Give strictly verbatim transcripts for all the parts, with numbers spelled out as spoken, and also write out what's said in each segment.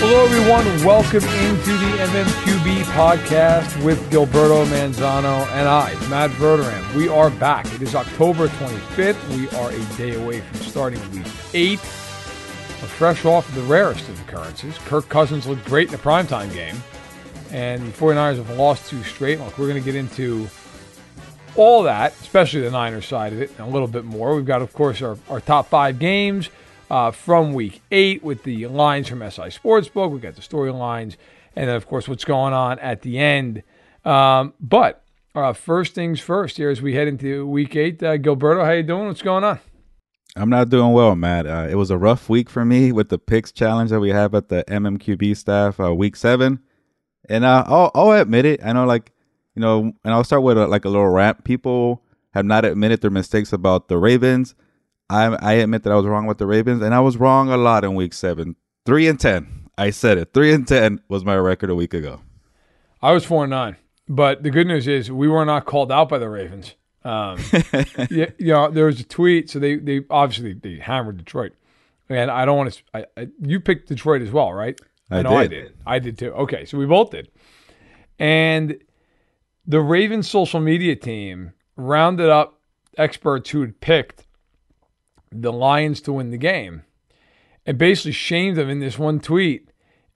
Hello, everyone. Welcome into the M M Q B podcast with Gilberto Manzano and I, Matt Verderame. We are back. It is October twenty-fifth. We are a day away from starting week eight. Fresh off the rarest of occurrences. Kirk Cousins looked great in a primetime game. And the 49ers have lost two straight. Look, we're going to get into all that, especially the Niners side of it, and a little bit more. We've got, of course, our, our top five games uh, from Week eight with the lines from S I Sportsbook. We've got the storylines. And then, of course, what's going on at the end. Um, but uh, first things first here as we head into Week eight. Uh, Gilberto, how you doing? What's going on? I'm not doing well, Matt. Uh, it was a rough week for me with the picks challenge that we have at the M M Q B staff uh, Week seven. And uh, I'll, I'll admit it. I know, like, you know, and I'll start with a, like a little rant. People have not admitted their mistakes about the Ravens. I, I admit that I was wrong with the Ravens, and I was wrong a lot in Week seven. Three and ten. I said it. Three and ten was my record a week ago. I was four and nine, but the good news is we were not called out by the Ravens. Um, yeah, you know, there was a tweet. So they, they obviously they hammered Detroit, and I don't want to. I, I, you picked Detroit as well, right? I, I know did. I did. I did too. Okay, so we both did. And the Ravens social media team rounded up experts who had picked the Lions to win the game, and basically shamed them in this one tweet.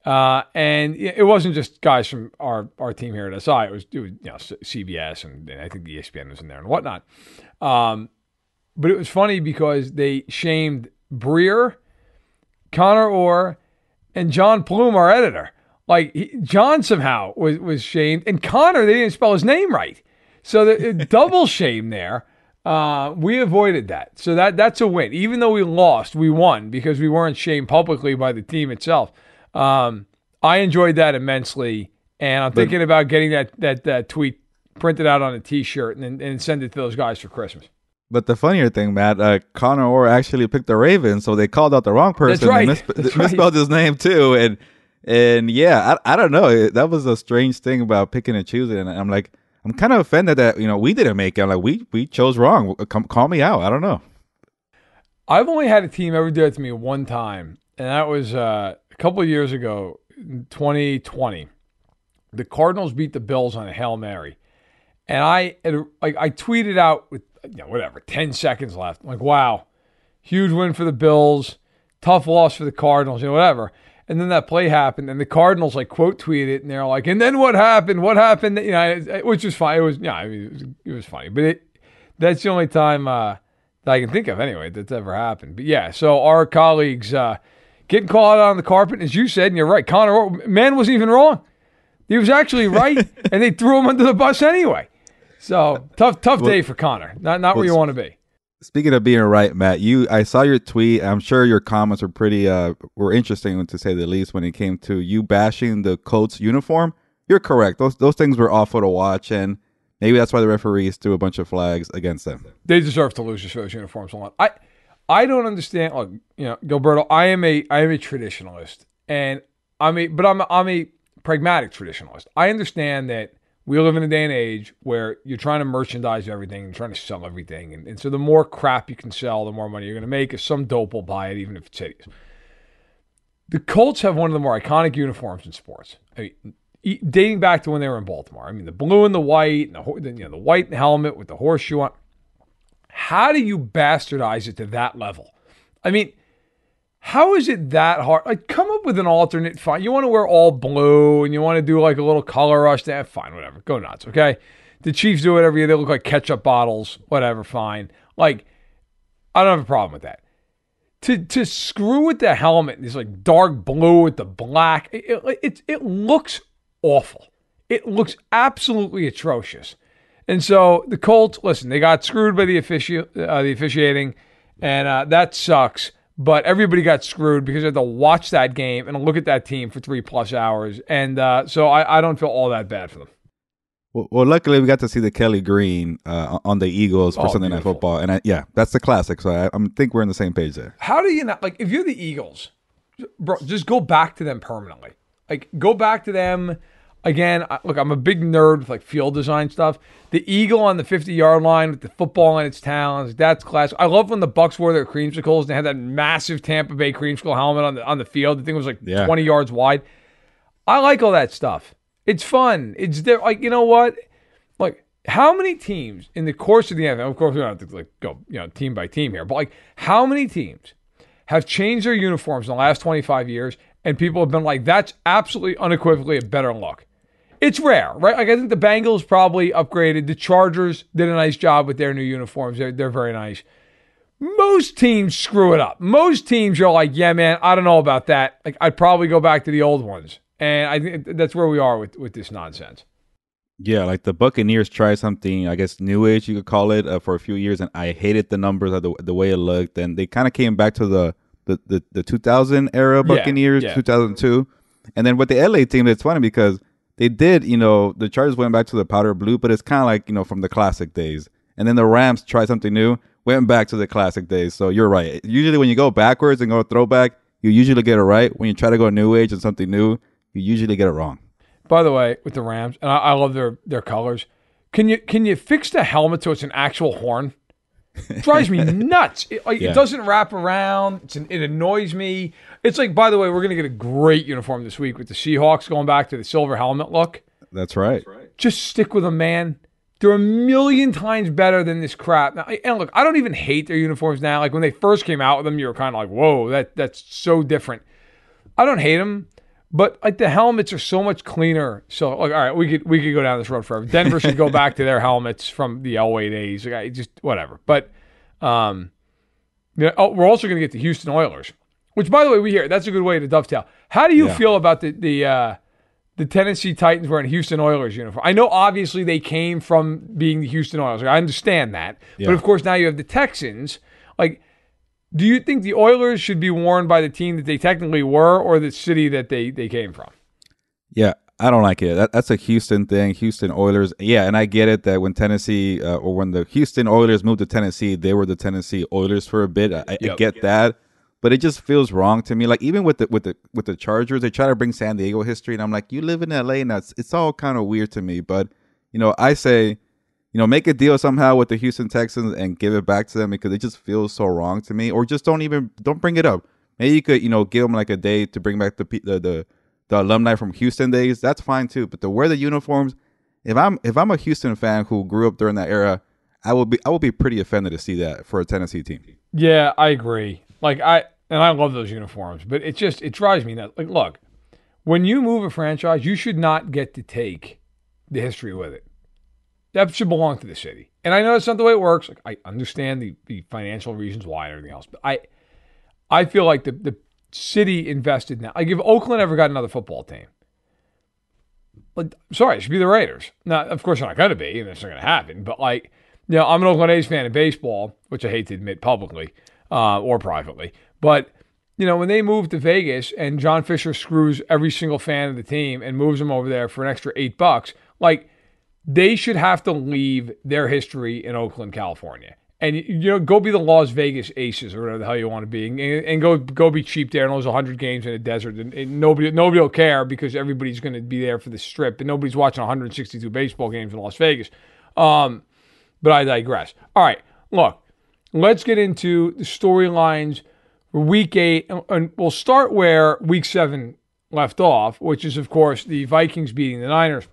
Uh, and it wasn't just guys from our, our team here at S I. It was, it was you know, C B S and, and I think the E S P N was in there and whatnot. Um, but it was funny because they shamed Breer, Connor Orr, and John Plume, our editor. Like he, John somehow was, was shamed, and Connor, they didn't spell his name right. So the double shame there. Uh, we avoided that. So that that's a win. Even though we lost, we won because we weren't shamed publicly by the team itself. Um, I enjoyed that immensely, and I'm thinking but, about getting that, that that tweet printed out on a T-shirt and and send it to those guys for Christmas. But the funnier thing, Matt, uh, Connor Orr actually picked the Ravens, so they called out the wrong person. That's right. They mis- That's right. misspelled his name too, and and yeah, I I don't know. That was a strange thing about picking and choosing. And I'm like, I'm kind of offended that you know we didn't make it. I'm like we we chose wrong. Come call me out. I don't know. I've only had a team ever do it to me one time, and that was. Uh, A couple of years ago, twenty twenty, the Cardinals beat the Bills on a Hail Mary. And I like I tweeted out with, you know, whatever, ten seconds left. I'm like, wow, huge win for the Bills, tough loss for the Cardinals, you know, whatever. And then that play happened, and the Cardinals, like, quote tweeted it, and they're like, and then what happened? What happened? You know, which was fine. It was, yeah, I mean, it was, it was funny. But it, that's the only time uh, that I can think of, anyway, that's ever happened. But, yeah, so our colleagues uh, – getting called out on the carpet, as you said, and you're right. Connor, man, wasn't even wrong. He was actually right, and they threw him under the bus anyway. So tough, tough well, day for Connor. Not, not well, where you want to be. Speaking of being right, Matt, you, I saw your tweet. I'm sure your comments were pretty, uh, were interesting to say the least when it came to you bashing the Colts uniform. You're correct. Those, those things were awful to watch, and maybe that's why the referees threw a bunch of flags against them. They deserve to lose just for those uniforms alone. I. I don't understand. Look, you know, Gilberto, I am a I am a traditionalist, and I'm a but I'm a, I'm a pragmatic traditionalist. I understand that we live in a day and age where you're trying to merchandise everything and trying to sell everything. And, and so the more crap you can sell, the more money you're going to make. If some dope will buy it, even if it's hideous. The Colts have one of the more iconic uniforms in sports. I mean, dating back to when they were in Baltimore. I mean, the blue and the white, and the, you know, the white helmet with the horseshoe on. How do you bastardize it to that level? I mean, how is it that hard? Like, come up with an alternate. Fine. You want to wear all blue and you want to do like a little color rush. That fine, whatever. Go nuts, okay? The Chiefs do whatever. They look like ketchup bottles, whatever, fine. Like, I don't have a problem with that. To to screw with the helmet, it's like dark blue with the black. It, it, it, it looks awful. It looks absolutely atrocious. And so the Colts, listen, they got screwed by the, offici- uh, the officiating, and uh, that sucks. But everybody got screwed because they had to watch that game and look at that team for three-plus hours. And uh, so I, I don't feel all that bad for them. Well, well luckily we got to see the Kelly Green uh, on the Eagles for oh, Sunday Night Football. And I, yeah, that's the classic. So I, I think we're on the same page there. How do you not – like, if you're the Eagles, bro, just go back to them permanently. Like, go back to them – Again, look, I'm a big nerd with like field design stuff. The eagle on the fifty-yard line with the football in its talons, that's classic. I love when the Bucks wore their creamsicles and they had that massive Tampa Bay creamsicle helmet on the on the field. The thing was like yeah. twenty yards wide. I like all that stuff. It's fun. It's there. Like, you know what? Like, how many teams in the course of the N F L, of course we don't have to like go, you know, team by team here, but like how many teams have changed their uniforms in the last twenty-five years and people have been like, that's absolutely unequivocally a better look? It's rare, right? Like, I think the Bengals probably upgraded. The Chargers did a nice job with their new uniforms. They're, they're very nice. Most teams screw it up. Most teams are like, yeah, man, I don't know about that. Like, I'd probably go back to the old ones. And I think that's where we are with, with this nonsense. Yeah, like the Buccaneers tried something, I guess, new age, you could call it, uh, for a few years. And I hated the numbers, the, the way it looked. And they kind of came back to the, the, the, the two thousand era Buccaneers, yeah, yeah. two thousand two. And then with the L A team, it's funny because they did, you know, the Chargers went back to the powder blue, but it's kind of like, you know, from the classic days. And then the Rams tried something new, went back to the classic days. So you're right. Usually when you go backwards and go throwback, you usually get it right. When you try to go new age and something new, you usually get it wrong. By the way, with the Rams, and I, I love their, their colors, can you can you fix the helmet so it's an actual horn? It drives me nuts. It, like, yeah. it doesn't wrap around. It's an, it annoys me. It's like, by the way, we're going to get a great uniform this week with the Seahawks going back to the silver helmet look. That's right. Just stick with them, man. They're a million times better than this crap. Now, and look, I don't even hate their uniforms now. Like, when they first came out with them, you were kind of like, whoa, that that's so different. I don't hate them, but like the helmets are so much cleaner. So, like, all right, we could we could go down this road forever. Denver should go back to their helmets from the Elway days. Like, I just whatever. But um, you know, oh, we're also going to get the Houston Oilers, which, by the way, we hear that's a good way to dovetail. How do you yeah. feel about the the uh, the Tennessee Titans wearing Houston Oilers uniform? I know obviously they came from being the Houston Oilers. Like, I understand that, yeah. but of course now you have the Texans. Like, do you think the Oilers should be worn by the team that they technically were or the city that they, they came from? Yeah, I don't like it. That, that's a Houston thing, Houston Oilers. Yeah, and I get it that when Tennessee uh, or when the Houston Oilers moved to Tennessee, they were the Tennessee Oilers for a bit. I, yep. I get that. But it just feels wrong to me. Like, even with the with the, with the Chargers, they try to bring San Diego history, and I'm like, you live in L A, and that's, it's all kind of weird to me. But, you know, I say – you know, make a deal somehow with the Houston Texans and give it back to them because it just feels so wrong to me. Or just don't even don't bring it up. Maybe you could, you know, give them like a day to bring back the the the, the alumni from Houston days. That's fine too. But to wear the uniforms, if I'm if I'm a Houston fan who grew up during that era, I will be I will be pretty offended to see that for a Tennessee team. Yeah, I agree. Like I and I love those uniforms, but it just it drives me nuts. Like, look, when you move a franchise, you should not get to take the history with it. That should belong to the city. And I know that's not the way it works. Like, I understand the, the financial reasons why and everything else. But I I feel like the, the city invested now. Like, if Oakland ever got another football team, like, sorry, it should be the Raiders. Now, of course, they're not going to be, and it's not going to happen. But, like, you know, I'm an Oakland A's fan in baseball, which I hate to admit publicly uh, or privately. But, you know, when they moved to Vegas and John Fisher screws every single fan of the team and moves them over there for an extra eight bucks, like, they should have to leave their history in Oakland, California. and you know, go be the Las Vegas Aces or whatever the hell you want to be, and, and go go be cheap there and lose one hundred games in a desert, and, and nobody nobody will care because everybody's going to be there for the Strip, and nobody's watching one hundred sixty-two baseball games in Las Vegas. Um, but I digress. All right, look, let's get into the storylines for Week Eight, and, and we'll start where Week Seven left off, which is of course the Vikings beating the Niners.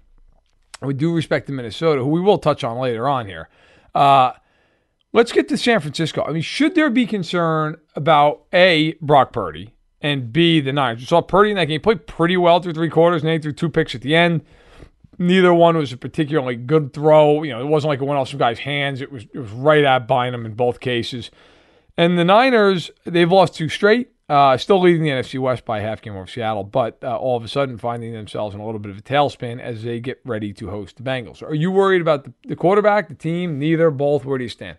We do respect to Minnesota, who we will touch on later on here. Uh, Let's get to San Francisco. I mean, should there be concern about, A, Brock Purdy, and B, the Niners? We saw Purdy in that game. He played pretty well through three quarters, and then he threw two picks at the end. Neither one was a particularly good throw. You know, it wasn't like it went off some guy's hands. It was it was right at Bynum in both cases. And the Niners, they've lost two straight, uh, still leading the N F C West by a half game over Seattle, but uh, all of a sudden finding themselves in a little bit of a tailspin as they get ready to host the Bengals. Are you worried about the, the quarterback, the team, neither, both? Where do you stand?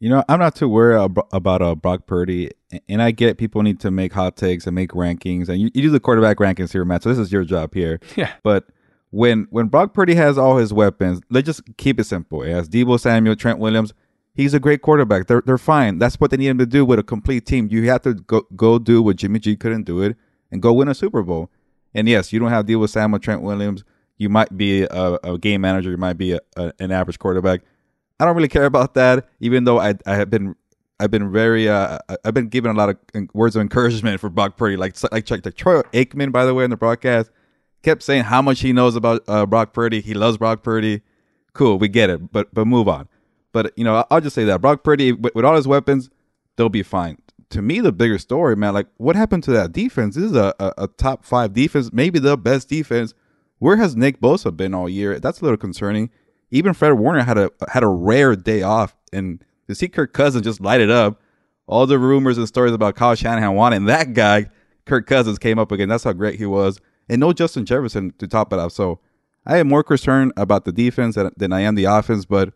You know, I'm not too worried about uh, Brock Purdy, and I get people need to make hot takes and make rankings, and you, you do the quarterback rankings here, Matt, so this is your job here. Yeah. But when when Brock Purdy has all his weapons, let's just keep it simple. He has Debo Samuel, Trent Williams. He's a great quarterback. They're they're fine. That's what they need him to do with a complete team. You have to go, go do what Jimmy G couldn't do it and go win a Super Bowl. And, yes, you don't have Debo Samuel, Trent Williams. You might be a, a game manager. You might be a, a, an average quarterback. I don't really care about that, even though I I have been I've been very uh, I've been giving a lot of words of encouragement for Brock Purdy. Like like check like Troy Aikman, by the way, in the broadcast kept saying how much he knows about uh, Brock Purdy. He loves Brock Purdy. Cool, we get it, but but move on. But you know, I'll just say that Brock Purdy with, with all his weapons, they'll be fine. To me, the bigger story, man, like what happened to that defense? This is a, a, a top five defense, maybe the best defense. Where has Nick Bosa been all year? That's a little concerning. Even Fred Warner had a had a rare day off, and to see Kirk Cousins just light it up, all the rumors and stories about Kyle Shanahan wanting that guy, Kirk Cousins came up again. That's how great he was, and no Justin Jefferson to top it up. So I am more concerned about the defense than, than I am the offense. But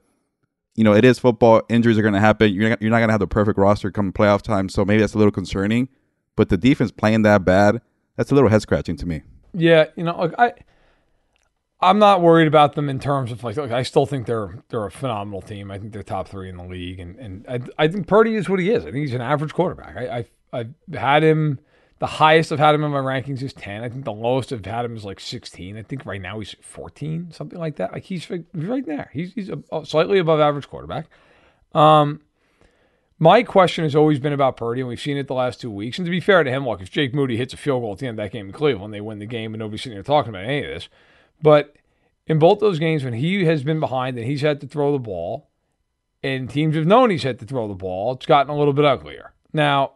you know, it is football; injuries are going to happen. You're not, you're not going to have the perfect roster come playoff time, so maybe that's a little concerning. But the defense playing that bad, that's a little head scratching to me. Yeah, you know, look, I. I'm not worried about them in terms of like, look, I still think they're they're a phenomenal team. I think they're top three in the league, and and I, I think Purdy is what he is. I think he's an average quarterback. I I I've had him, the highest I've had him in my rankings is ten. I think the lowest I've had him is like sixteen. I think right now he's fourteen, something like that. Like he's right there. He's he's a slightly above average quarterback. Um, my question has always been about Purdy, and we've seen it the last two weeks. And to be fair to him, look, if Jake Moody hits a field goal at the end of that game in Cleveland, they win the game, and nobody's sitting there talking about any of this. But in both those games, when he has been behind and he's had to throw the ball, and teams have known he's had to throw the ball, it's gotten a little bit uglier. Now,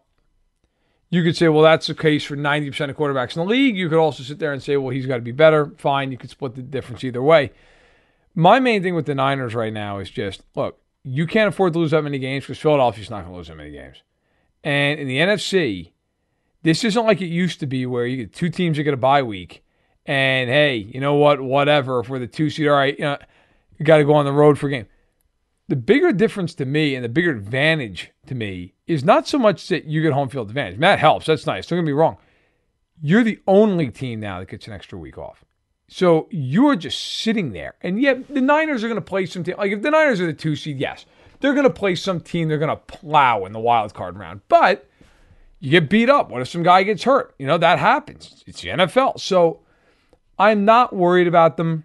you could say, well, that's the case for ninety percent of quarterbacks in the league. You could also sit there and say, well, he's got to be better. Fine, you could split the difference either way. My main thing with the Niners right now is just, look, you can't afford to lose that many games because Philadelphia's not going to lose that many games. And in the N F C, this isn't like it used to be where you get two teams that get a bye week. And, hey, you know what, whatever, if we're the two-seed, all right, you know, you got to go on the road for a game. The bigger difference to me and the bigger advantage to me is not so much that you get home field advantage. Matt helps. That's nice. Don't get me wrong. You're the only team now that gets an extra week off. So you're just sitting there. And yet the Niners are going to play some team. Like if the Niners are the two-seed, yes, they're going to play some team they're going to plow in the wild card round. But you get beat up. What if some guy gets hurt? You know, that happens. It's the N F L. So I'm not worried about them.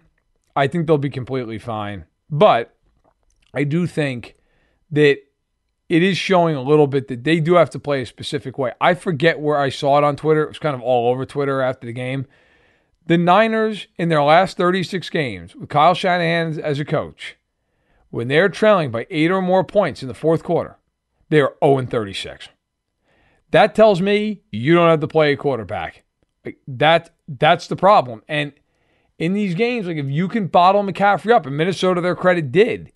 I think they'll be completely fine. But I do think that it is showing a little bit that they do have to play a specific way. I forget where I saw it on Twitter. It was kind of all over Twitter after the game. The Niners, in their last thirty-six games, with Kyle Shanahan as a coach, when they're trailing by eight or more points in the fourth quarter, they're oh and thirty-six. That tells me you don't have to play a quarterback. Like that that's the problem. And in these games, like if you can bottle McCaffrey up, and Minnesota, their credit did,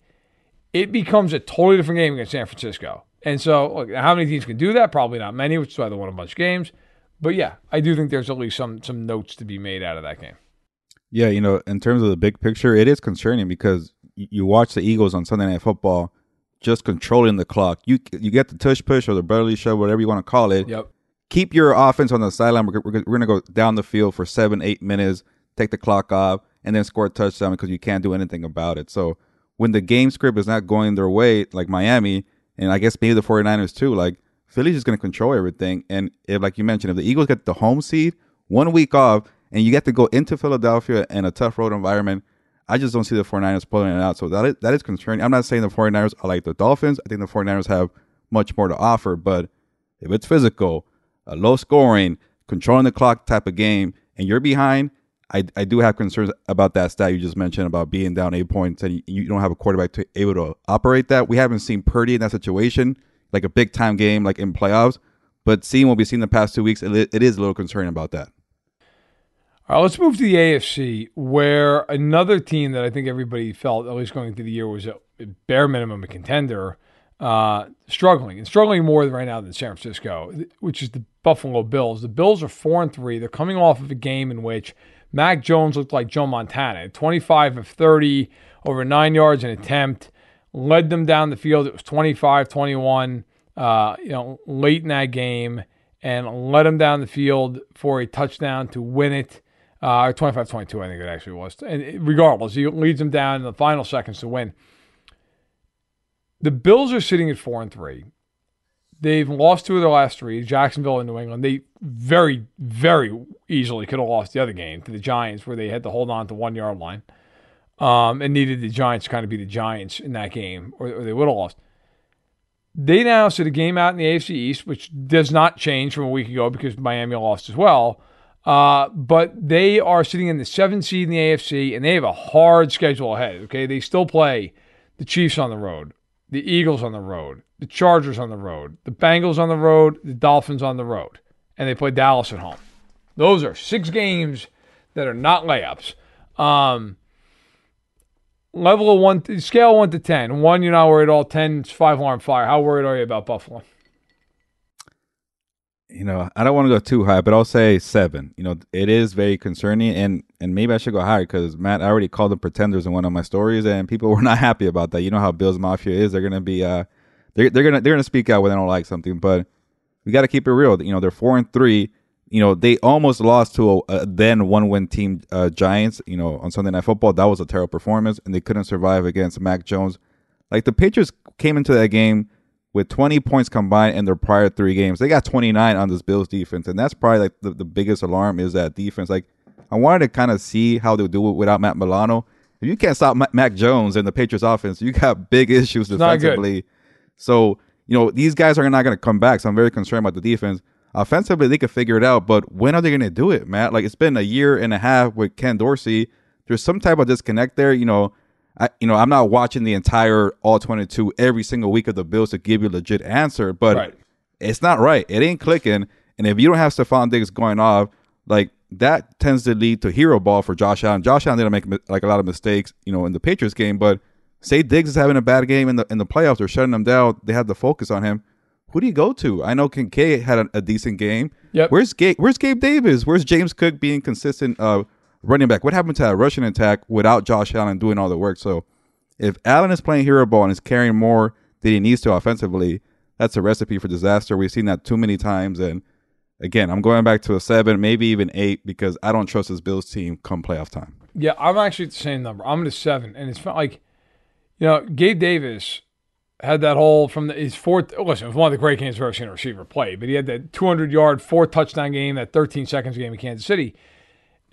it becomes a totally different game against San Francisco. And so, look, how many teams can do that? Probably not many, which is why they won a bunch of games. But yeah, I do think there's at least some some notes to be made out of that game. Yeah, you know, in terms of the big picture, it is concerning because you watch the Eagles on Sunday Night Football just controlling the clock. You you get the tush push or the Burley shove, whatever you want to call it. Yep. Keep your offense on the sideline. We're, we're, we're going to go down the field for seven, eight minutes, take the clock off, and then score a touchdown because you can't do anything about it. So when the game script is not going their way, like Miami, and I guess maybe the 49ers too, like Philly's just going to control everything. And if, like you mentioned, if the Eagles get the home seed, one week off, and you get to go into Philadelphia in a tough road environment, I just don't see the 49ers pulling it out. So that is, that is concerning. I'm not saying the 49ers are like the Dolphins. I think the 49ers have much more to offer. But if it's physical, a low scoring, controlling the clock type of game, and you're behind, I, I do have concerns about that stat you just mentioned about being down eight points and you, you don't have a quarterback to able to operate that. We haven't seen Purdy in that situation, like a big-time game, like in playoffs. But seeing what we've seen the past two weeks, it, it is a little concerning about that. All right, let's move to the A F C, where another team that I think everybody felt, at least going into the year, was a bare minimum a contender, uh, struggling, and struggling more right now than San Francisco, which is the Buffalo Bills. The Bills are four and three. They're coming off of a game in which Mac Jones looked like Joe Montana, twenty-five of thirty, over nine yards an attempt, led them down the field. It was twenty-five twenty-one, uh, you know, late in that game, and led them down the field for a touchdown to win it. Uh, twenty-five twenty-two, I think it actually was. And regardless, he leads them down in the final seconds to win. The Bills are sitting at four and three. They've lost two of their last three, Jacksonville and New England. They very, very easily could have lost the other game to the Giants, where they had to hold on to one yard line, um, and needed the Giants to kind of be the Giants in that game, or, or they would have lost. They now sit a game out in the A F C East, which does not change from a week ago because Miami lost as well. Uh, but they are sitting in the seventh seed in the A F C, and they have a hard schedule ahead, okay? They still play the Chiefs on the road, the Eagles on the road, the Chargers on the road, the Bengals on the road, the Dolphins on the road, and they play Dallas at home. Those are six games that are not layups. Um, level of one, scale one to ten. One, you're not worried at all. Ten, it's five alarm fire. How worried are you about Buffalo? You know, I don't want to go too high, but I'll say seven. You know, it is very concerning, and and maybe I should go higher because, Matt, I already called them pretenders in one of my stories, and people were not happy about that. You know how Bills Mafia is. They're going to be uh, they're they're going to they're going to speak out when they don't like something, but we got to keep it real. You know, they're four and three. You know, they almost lost to a, a then one-win team, uh, Giants. You know, on Sunday Night Football, that was a terrible performance, and they couldn't survive against Mac Jones. Like, the Patriots came into that game with twenty points combined in their prior three games. They got twenty-nine on this Bills defense, and that's probably like the, the biggest alarm is that defense. Like, I wanted to kind of see how they'll do it without Matt Milano. If you can't stop Mac Jones and the Patriots offense, you got big issues defensively. So, you know, these guys are not going to come back, so I'm very concerned about the defense. Offensively, they could figure it out, but when are they going to do it, Matt? Like, it's been a year and a half with Ken Dorsey. There's some type of disconnect there, you know. I, you know, I'm not watching the entire all twenty-two every single week of the Bills to give you a legit answer, but right. It's not right. It ain't clicking. And if you don't have Stephon Diggs going off, like, that tends to lead to hero ball for Josh Allen. Josh Allen didn't make like a lot of mistakes, you know, in the Patriots game, but say Diggs is having a bad game in the in the playoffs, they're shutting him down. They have to focus on him. Who do you go to? I know Kincaid had a, a decent game. Yep. Where's Gabe? Where's Gabe Davis? Where's James Cook being consistent? Uh, Running back, what happened to that rushing attack without Josh Allen doing all the work? So if Allen is playing hero ball and is carrying more than he needs to offensively, that's a recipe for disaster. We've seen that too many times. And, again, I'm going back to a seven, maybe even eight, because I don't trust this Bills team come playoff time. Yeah, I'm actually at the same number. I'm at a seven. And it's like, you know, Gabe Davis had that whole from the, his fourth – listen, it was one of the great games we've ever seen a receiver play, but he had that two hundred-yard, four-touchdown game, that thirteen seconds game in Kansas City.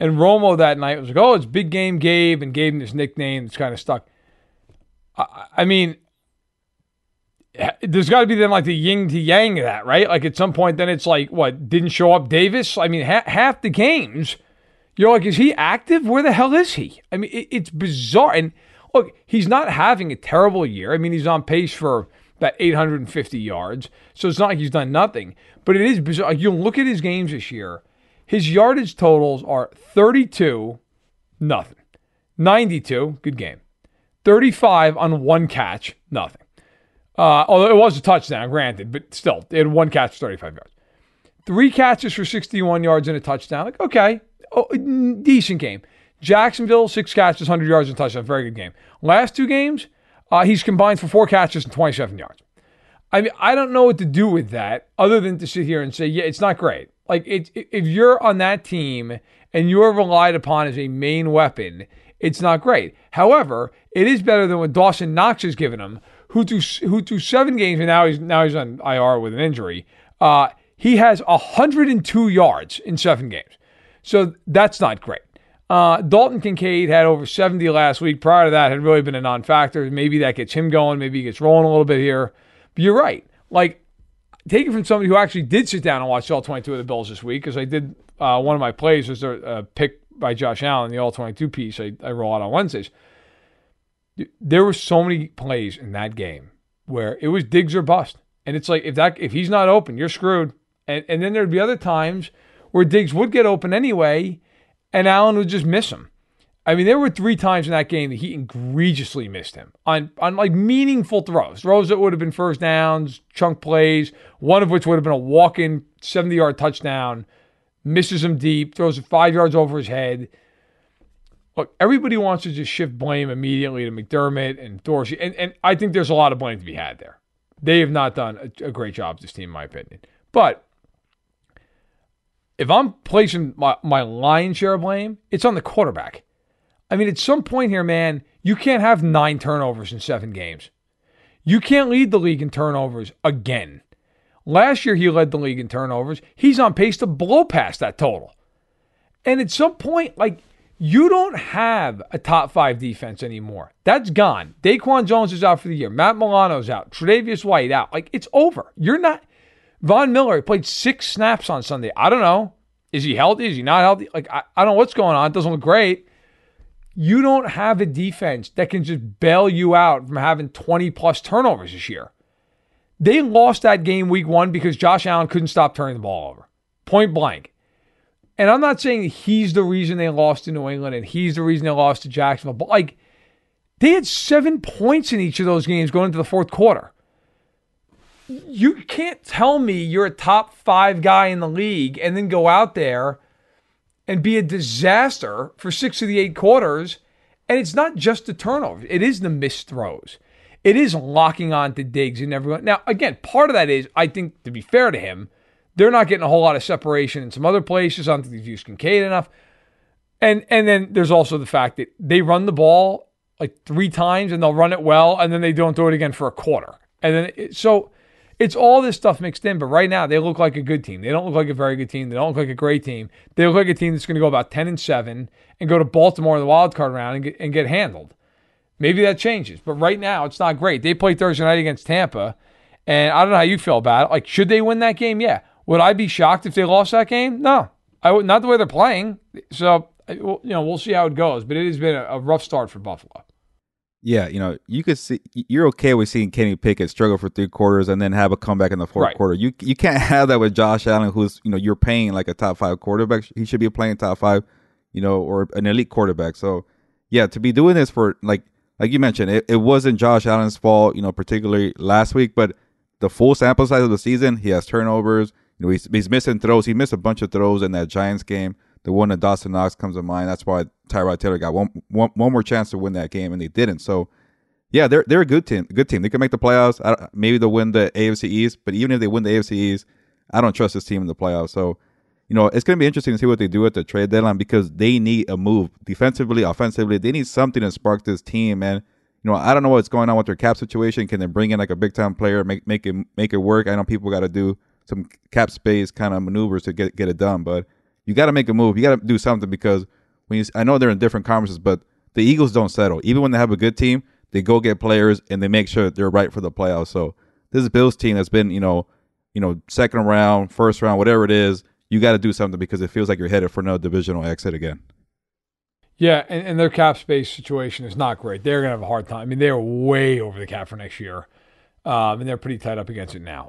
And Romo that night was like, oh, it's big game Gabe, and gave him this nickname that's kind of stuck. I, I mean, there's got to be then like the yin to yang of that, right? Like, at some point then it's like, what, didn't show up Davis? I mean, ha- half the games, you're like, is he active? Where the hell is he? I mean, it, it's bizarre. And look, he's not having a terrible year. I mean, he's on pace for that eight hundred fifty yards. So it's not like he's done nothing. But it is bizarre. Like, you look at his games this year. His yardage totals are thirty-two, nothing. ninety-two, good game. thirty-five on one catch, nothing. Uh, although it was a touchdown, granted, but still, it had one catch for thirty-five yards. Three catches for sixty-one yards and a touchdown. Like, okay, oh, decent game. Jacksonville, six catches, one hundred yards and a touchdown. Very good game. Last two games, uh, he's combined for four catches and twenty-seven yards. I mean, I don't know what to do with that other than to sit here and say, yeah, it's not great. Like, it, if you're on that team and you're relied upon as a main weapon, it's not great. However, it is better than what Dawson Knox has given him, who through, who through seven games, and now he's, now he's on I R with an injury, uh, he has one hundred two yards in seven games. So that's not great. Uh, Dalton Kincaid had over seventy last week. Prior to that, had really been a non-factor. Maybe that gets him going. Maybe he gets rolling a little bit here. But you're right. Like, take it from somebody who actually did sit down and watch all twenty-two of the Bills this week, because I did uh, one of my plays was a uh, pick by Josh Allen, the all twenty-two piece I, I roll out on Wednesdays. There were so many plays in that game where it was digs or bust. And it's like, if that if he's not open, you're screwed. And, and then there'd be other times where Diggs would get open anyway, and Allen would just miss him. I mean, there were three times in that game that he egregiously missed him on, on like meaningful throws, throws that would have been first downs, chunk plays, one of which would have been a walk-in seventy-yard touchdown, misses him deep, throws it five yards over his head. Look, everybody wants to just shift blame immediately to McDermott and Dorsey, and, and I think there's a lot of blame to be had there. They have not done a, a great job, this team, in my opinion. But if I'm placing my, my lion's share of blame, it's on the quarterback. I mean, at some point here, man, you can't have nine turnovers in seven games. You can't lead the league in turnovers again. Last year, he led the league in turnovers. He's on pace to blow past that total. And at some point, like, you don't have a top five defense anymore. That's gone. Daquan Jones is out for the year. Matt Milano's out. Tre'Davious White out. Like, it's over. You're not... Von Miller played six snaps on Sunday. I don't know. Is he healthy? Is he not healthy? Like, I, I don't know what's going on. It doesn't look great. You don't have a defense that can just bail you out from having twenty-plus turnovers this year. They lost that game week one because Josh Allen couldn't stop turning the ball over. Point blank. And I'm not saying he's the reason they lost to New England and he's the reason they lost to Jacksonville. But, like, they had seven points in each of those games going into the fourth quarter. You can't tell me you're a top five guy in the league and then go out there and be a disaster for six of the eight quarters. And it's not just the turnovers. It is the missed throws. It is locking on to Diggs and everyone. Now, again, part of that is, I think, to be fair to him, they're not getting a whole lot of separation in some other places. I don't think they've used Kincaid enough. And, and then there's also the fact that they run the ball like three times and they'll run it well, and then they don't do it again for a quarter. And then it, so... It's all this stuff mixed in, but right now they look like a good team. They don't look like a very good team. They don't look like a great team. They look like a team that's going to go about ten and seven and go to Baltimore in the wild card round and get, and get handled. Maybe that changes, but right now it's not great. They play Thursday night against Tampa, and I don't know how you feel about it. Like, should they win that game? Yeah. Would I be shocked if they lost that game? No, I would not the way they're playing. So, you know, we'll see how it goes, but it has been a, a rough start for Buffalo. Yeah, you know, you could see you're okay with seeing Kenny Pickett struggle for three quarters and then have a comeback in the fourth right. quarter. You you can't have that with Josh Allen, who's, you know, you're paying like a top five quarterback. He should be playing top five, you know, or an elite quarterback. So, yeah, to be doing this for like like you mentioned, it, it wasn't Josh Allen's fault, you know, particularly last week, but the full sample size of the season, he has turnovers. You know, he's, he's missing throws. He missed a bunch of throws in that Giants game. The one that Dawson Knox comes to mind. That's why Tyrod Taylor got one, one, one more chance to win that game, and they didn't. So, yeah, they're they're a good team. Good team. They can make the playoffs. I don't, maybe they'll win the A F C East. But even if they win the A F C East, I don't trust this team in the playoffs. So, you know, it's going to be interesting to see what they do at the trade deadline, because they need a move defensively, offensively. They need something to spark this team. And, you know, I don't know what's going on with their cap situation. Can they bring in like a big time player, make make it make it work? I know people got to do some cap space kind of maneuvers to get get it done, but. You got to make a move. You got to do something, because when you, I know they're in different conferences, but the Eagles don't settle. Even when they have a good team, they go get players and they make sure that they're right for the playoffs. So this Bills team that's been, you know, you know, second round, first round, whatever it is, you got to do something, because it feels like you're headed for another divisional exit again. Yeah, and, and their cap space situation is not great. They're going to have a hard time. I mean, they're way over the cap for next year, um, and they're pretty tied up against it now.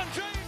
James.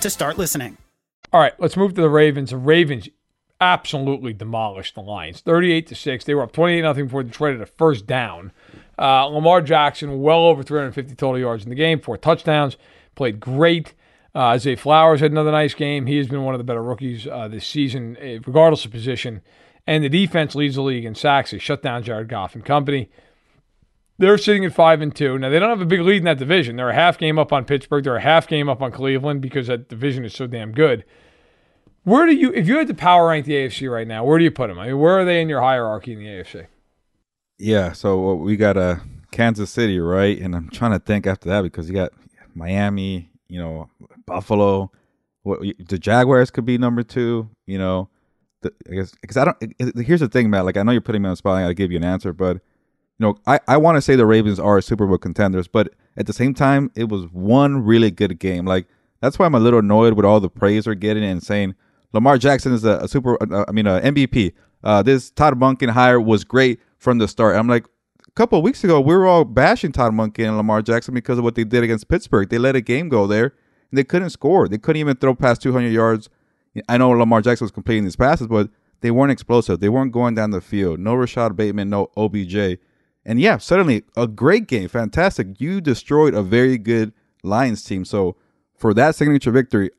to start listening. All right, let's move to the Ravens. The Ravens absolutely demolished the Lions, thirty-eight to six. They were up twenty-eight nothing before Detroit had a first down. Uh, Lamar Jackson, well over three hundred fifty total yards in the game, four touchdowns, played great. Uh, Zay Flowers had another nice game. He has been one of the better rookies uh, this season, regardless of position. And the defense leads the league in sacks. They shut down Jared Goff and company. They're sitting at five and two. Now, they don't have a big lead in that division. They're a half game up on Pittsburgh. They're a half game up on Cleveland because that division is so damn good. Where do you, if you had to power rank the A F C right now, where do you put them? I mean, where are they in your hierarchy in the A F C? Yeah, so we got uh, Kansas City, right? And I'm trying to think after that because you got Miami, you know, Buffalo. What, the Jaguars could be number two, you know. The, I guess because I don't. Here's the thing, Matt. Like, I know you're putting me on the spot. I got to give you an answer, but. You know, I, I want to say the Ravens are Super Bowl contenders, but at the same time, it was one really good game. Like, that's why I'm a little annoyed with all the praise they're getting and saying Lamar Jackson is a, a super, uh, I mean, a M V P. Uh, this Todd Monken hire was great from the start. I'm like, a couple of weeks ago, we were all bashing Todd Monken and Lamar Jackson because of what they did against Pittsburgh. They let a game go there, and they couldn't score. They couldn't even throw past two hundred yards. I know Lamar Jackson was completing these passes, but they weren't explosive. They weren't going down the field. No Rashad Bateman, no O B J. And yeah, suddenly a great game. Fantastic. You destroyed a very good Lions team. So for that signature victory,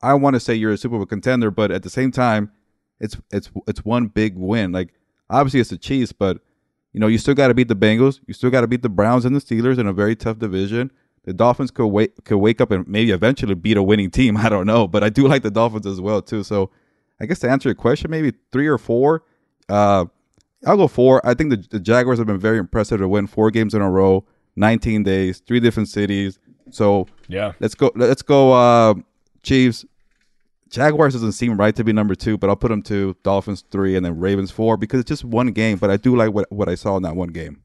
I want to say you're a Super Bowl contender, but at the same time, it's it's it's one big win. Like, obviously it's the Chiefs, but you know, you still got to beat the Bengals. You still got to beat the Browns and the Steelers in a very tough division. The Dolphins could wake could wake up and maybe eventually beat a winning team. I don't know, but I do like the Dolphins as well too. So I guess to answer your question, maybe three or four. Uh I'll go four. I think the, the Jaguars have been very impressive to win four games in a row, nineteen days, three different cities. So yeah, let's go. Let's go. Uh, Chiefs. Jaguars doesn't seem right to be number two, but I'll put them two. Dolphins three, and then Ravens four because it's just one game. But I do like what what I saw in that one game.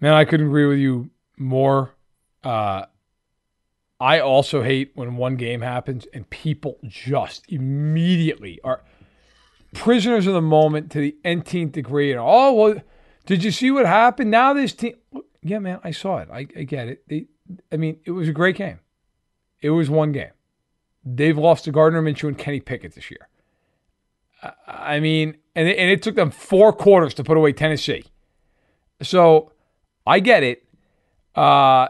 Man, I couldn't agree with you more. Uh, I also hate when one game happens and people just immediately are prisoners of the moment to the nth degree. And, oh, well, did you see what happened? Now this team. Yeah, man, I saw it. I, I get it. They, I mean, it was a great game. It was one game. They've lost to Gardner Minshew and Kenny Pickett this year. I, I mean, and it, and it took them four quarters to put away Tennessee. So I get it. Uh,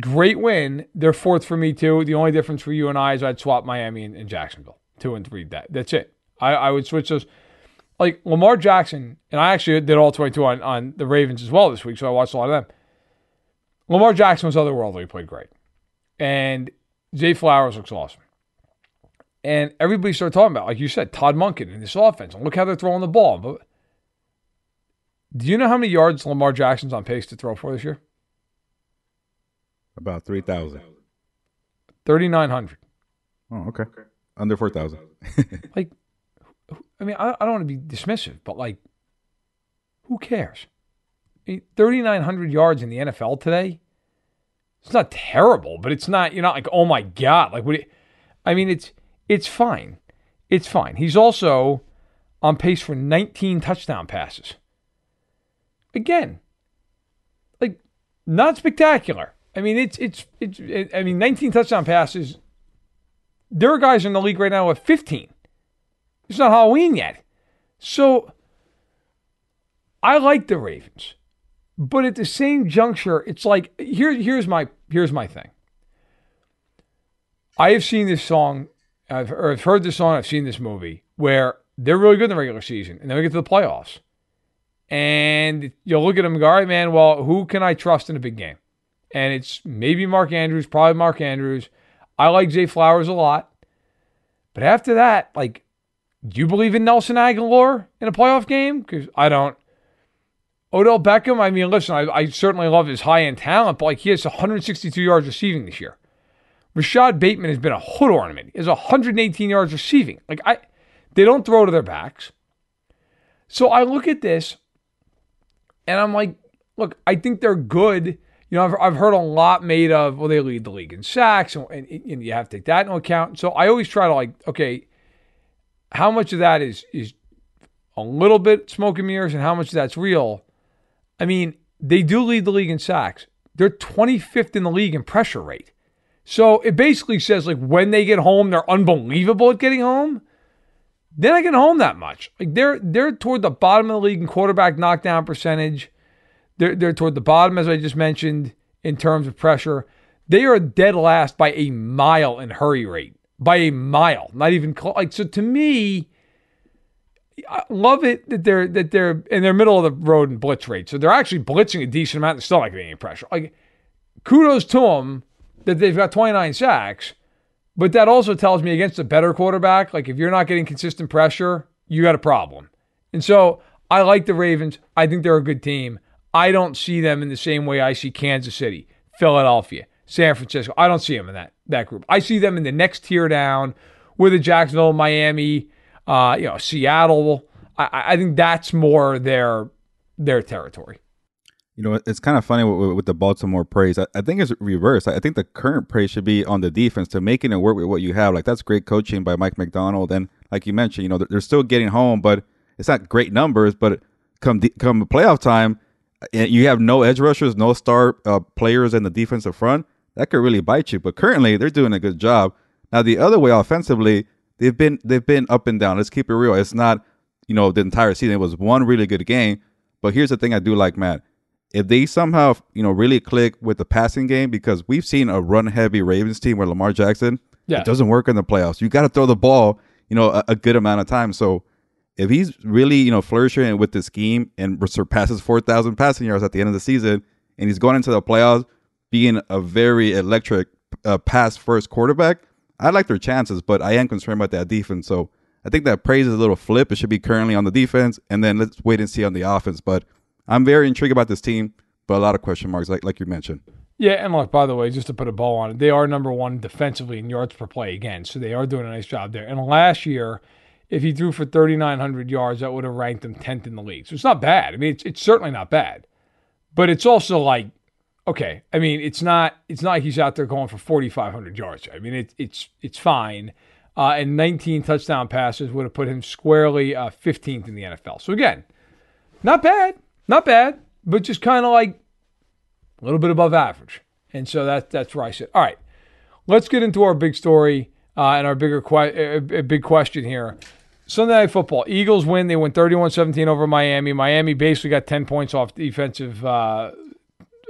great win. They're fourth for me, too. The only difference for you and I is I'd swap Miami and, and Jacksonville. Two and three. That, that's it. I, I would switch those. Like Lamar Jackson, and I actually did all twenty-two on, on the Ravens as well this week, so I watched a lot of them. Lamar Jackson was otherworldly. He played great. And Zay Flowers looks awesome. And everybody started talking about, like you said, Todd Monken and this offense. And look how they're throwing the ball. But do you know how many yards Lamar Jackson's on pace to throw for this year? About three thousand. thirty-nine hundred. Oh, okay. okay. Under four thousand. Like, I mean, I, I don't want to be dismissive, but, like, who cares? thirty-nine hundred yards in the N F L today. It's not terrible, but it's not, you're not like, oh my God. Like, what? It, I mean, it's it's fine. It's fine. He's also on pace for nineteen touchdown passes. Again, like, not spectacular. I mean, it's, it's, it's, it, I mean, nineteen touchdown passes. There are guys in the league right now with fifteen. It's not Halloween yet. So, I like the Ravens. But at the same juncture, it's like, here, here's my here's my thing. I have seen this song, I've, or I've heard this song, I've seen this movie, where they're really good in the regular season, and then we get to the playoffs. And you'll look at them and go, all right, man, well, who can I trust in a big game? And it's maybe Mark Andrews, probably Mark Andrews. I like Zay Flowers a lot. But after that, like, do you believe in Nelson Aguilar in a playoff game? Because I don't. Odell Beckham, I mean, listen, I, I certainly love his high-end talent, but like he has one hundred sixty-two yards receiving this year. Rashad Bateman has been a hood ornament. He has one hundred eighteen yards receiving. Like I, they don't throw to their backs. So I look at this, and I'm like, look, I think they're good. You know, I've, I've heard a lot made of, well, they lead the league in sacks, and, and, and you have to take that into account. So I always try to like, okay, how much of that is is a little bit smoke and mirrors, and how much of that's real? I mean, they do lead the league in sacks. They're twenty-fifth in the league in pressure rate. So it basically says, like, when they get home, they're unbelievable at getting home. They're not getting home that much. Like, they're they're toward the bottom of the league in quarterback knockdown percentage. They're, they're toward the bottom, as I just mentioned, in terms of pressure. They are dead last by a mile in hurry rate. By a mile. Not even close. Like, so to me, I love it that they're that they're in their middle of the road in blitz rate. So they're actually blitzing a decent amount and still not getting any pressure. Like, kudos to them that they've got twenty-nine sacks, but that also tells me against a better quarterback, like if you're not getting consistent pressure, you got a problem. And so I like the Ravens. I think they're a good team. I don't see them in the same way I see Kansas City, Philadelphia, San Francisco. I don't see them in that that group. I see them in the next tier down with a Jacksonville, Miami, Uh, you know, Seattle. I, I think that's more their their territory. You know, it's kind of funny with, with the Baltimore praise. I, I think it's reversed. I think the current praise should be on the defense to making it work with what you have. Like, that's great coaching by Mike McDonald. And like you mentioned, you know, they're still getting home, but it's not great numbers. But come de- come playoff time, you have no edge rushers, no star uh, players in the defensive front. That could really bite you. But currently, they're doing a good job. Now, the other way offensively, They've been they've been up and down. Let's keep it real. It's not, you know, the entire season. It was one really good game. But here's the thing I do like, Matt. If they somehow, you know, really click with the passing game, because we've seen a run-heavy Ravens team where Lamar Jackson, yeah. It doesn't work in the playoffs. You got to throw the ball, you know, a, a good amount of time. So if he's really, you know, flourishing with the scheme and surpasses four thousand passing yards at the end of the season, and he's going into the playoffs being a very electric uh, pass-first quarterback, I like their chances, but I am concerned about that defense. So I think that praise is a little flip. It should be currently on the defense, and then let's wait and see on the offense. But I'm very intrigued about this team, but a lot of question marks, like like you mentioned. Yeah, and look, by the way, just to put a bow on it, they are number one defensively in yards per play again, so they are doing a nice job there. And last year, if he threw for thirty-nine hundred yards, that would have ranked him tenth in the league. So it's not bad. I mean, it's, it's certainly not bad. But it's also like, okay, I mean, it's not it's not like he's out there going for forty-five hundred yards. I mean, it, it's it's fine. Uh, and nineteen touchdown passes would have put him squarely uh, fifteenth in the N F L. So, again, not bad, not bad, but just kind of like a little bit above average. And so that, that's where I sit. All right, let's get into our big story uh, and our bigger que- uh, big question here. Sunday Night Football. Eagles win. They win thirty-one seventeen over Miami. Miami basically got ten points off defensive uh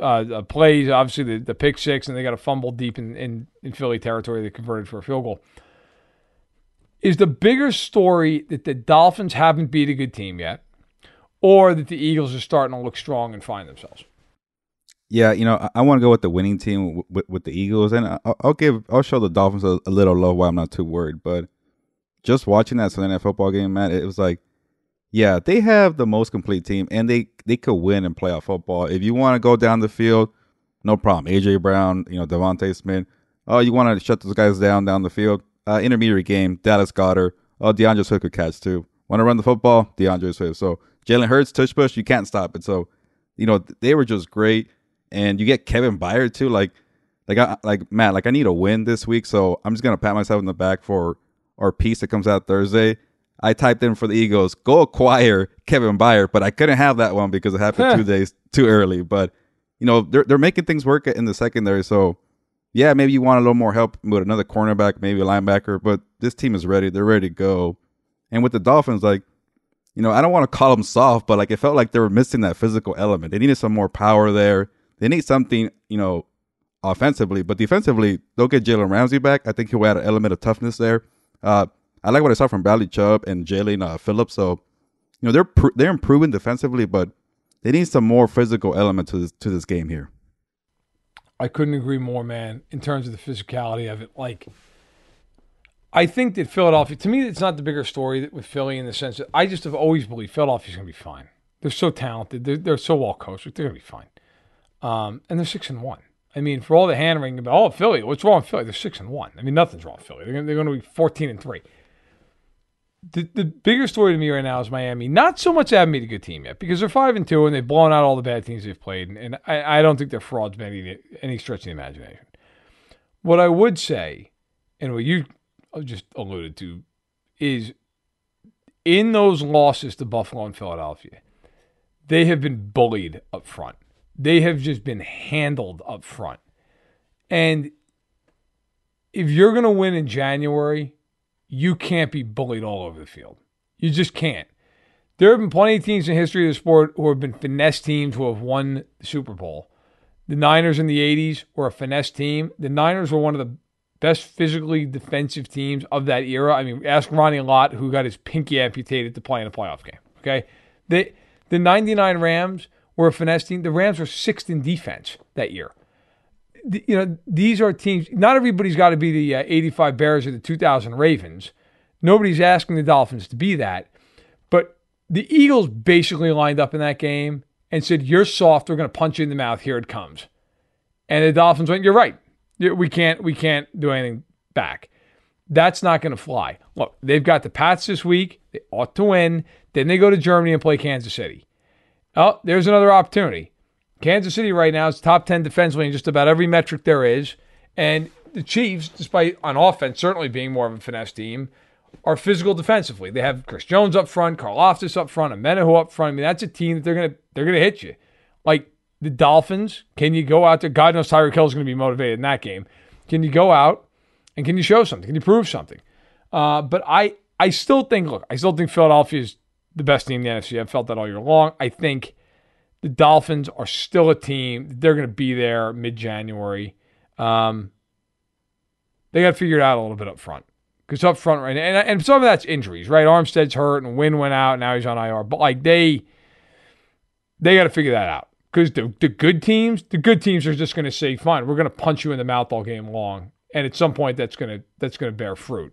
Uh, plays, obviously the, the pick six, and they got a fumble deep in, in, in Philly territory that converted for a field goal. Is the bigger story that the Dolphins haven't beat a good team yet, or that the Eagles are starting to look strong and find themselves? Yeah, you know, I, I want to go with the winning team w- w- with the Eagles, and I'll, I'll give, I'll show the Dolphins a, a little love while I'm not too worried. But just watching that Sunday Night Football game, Matt, it was like, yeah, they have the most complete team, and they, they could win in playoff football. If you want to go down the field, no problem. A J. Brown, you know, Devontae Smith. Oh, you want to shut those guys down down the field? Uh, intermediate game, Dallas Goedert. Oh, DeAndre Swift could catch, too. Want to run the football? DeAndre Swift. So, Jalen Hurts, tush push, you can't stop it. So, you know, they were just great. And you get Kevin Byard too. Like, like, I, like Matt, like I need a win this week. So I'm just going to pat myself in the back for our piece that comes out Thursday. I typed in for the Eagles, go acquire Kevin Byard, but I couldn't have that one because it happened huh. two days too early. But, you know, they're they're making things work in the secondary. So, yeah, maybe you want a little more help with another cornerback, maybe a linebacker, but this team is ready. They're ready to go. And with the Dolphins, like, you know, I don't want to call them soft, but, like, it felt like they were missing that physical element. They needed some more power there. They need something, you know, offensively. But defensively, they'll get Jalen Ramsey back. I think he'll add an element of toughness there. Uh, I like what I saw from Bradley Chubb and Jalen uh, Phillips. So, you know, they're pr- they're improving defensively, but they need some more physical element to this, to this game here. I couldn't agree more, man, in terms of the physicality of it. Like, I think that Philadelphia, to me, it's not the bigger story with Philly in the sense that I just have always believed Philadelphia's going to be fine. They're so talented. They're, they're so well coached. They're going to be fine. Um, and they're six and one. I mean, for all the hand wringing about, oh, Philly, what's wrong with Philly? They're six and one. I mean, nothing's wrong with Philly. They're, they're going to be fourteen and three. The, the bigger story to me right now is Miami. Not so much having made a good team yet because they're five and two and they've blown out all the bad teams they've played. And, and I, I don't think they're frauds by any, any stretch of the imagination. What I would say, and what you just alluded to, is in those losses to Buffalo and Philadelphia, they have been bullied up front. They have just been handled up front. And if you're going to win in January, you can't be bullied all over the field. You just can't. There have been plenty of teams in the history of the sport who have been finesse teams who have won the Super Bowl. The Niners in the eighties were a finesse team. The Niners were one of the best physically defensive teams of that era. I mean, ask Ronnie Lott, who got his pinky amputated to play in a playoff game. Okay, the the ninety-nine Rams were a finesse team. The Rams were sixth in defense that year. You know, these are teams, not everybody's got to be the uh, eighty-five Bears or the two thousand Ravens. Nobody's asking the Dolphins to be that. But the Eagles basically lined up in that game and said, you're soft, we're going to punch you in the mouth, here it comes. And the Dolphins went, you're right. We can't, we can't do anything back. That's not going to fly. Look, they've got the Pats this week. They ought to win. Then they go to Germany and play Kansas City. Oh, there's another opportunity. Kansas City right now is top ten defensively in just about every metric there is. And the Chiefs, despite on offense certainly being more of a finesse team, are physical defensively. They have Chris Jones up front, Karlaftis up front, Amenahu up front. I mean, that's a team that they're going to they're gonna hit you. Like the Dolphins, can you go out there? God knows Tyreek Hill is going to be motivated in that game. Can you go out and can you show something? Can you prove something? Uh, but I, I still think, look, I still think Philadelphia is the best team in the N F C. I've felt that all year long. I think the Dolphins are still a team. They're going to be there mid-January. Um, they got to figure it out a little bit up front. Because up front right now, and, and some of that's injuries, right? Armstead's hurt, and Wynn went out, and now he's on I R. But, like, they they got to figure that out. Because the, the good teams, the good teams are just going to say, fine, we're going to punch you in the mouth all game long. And at some point, that's going to that's going to bear fruit.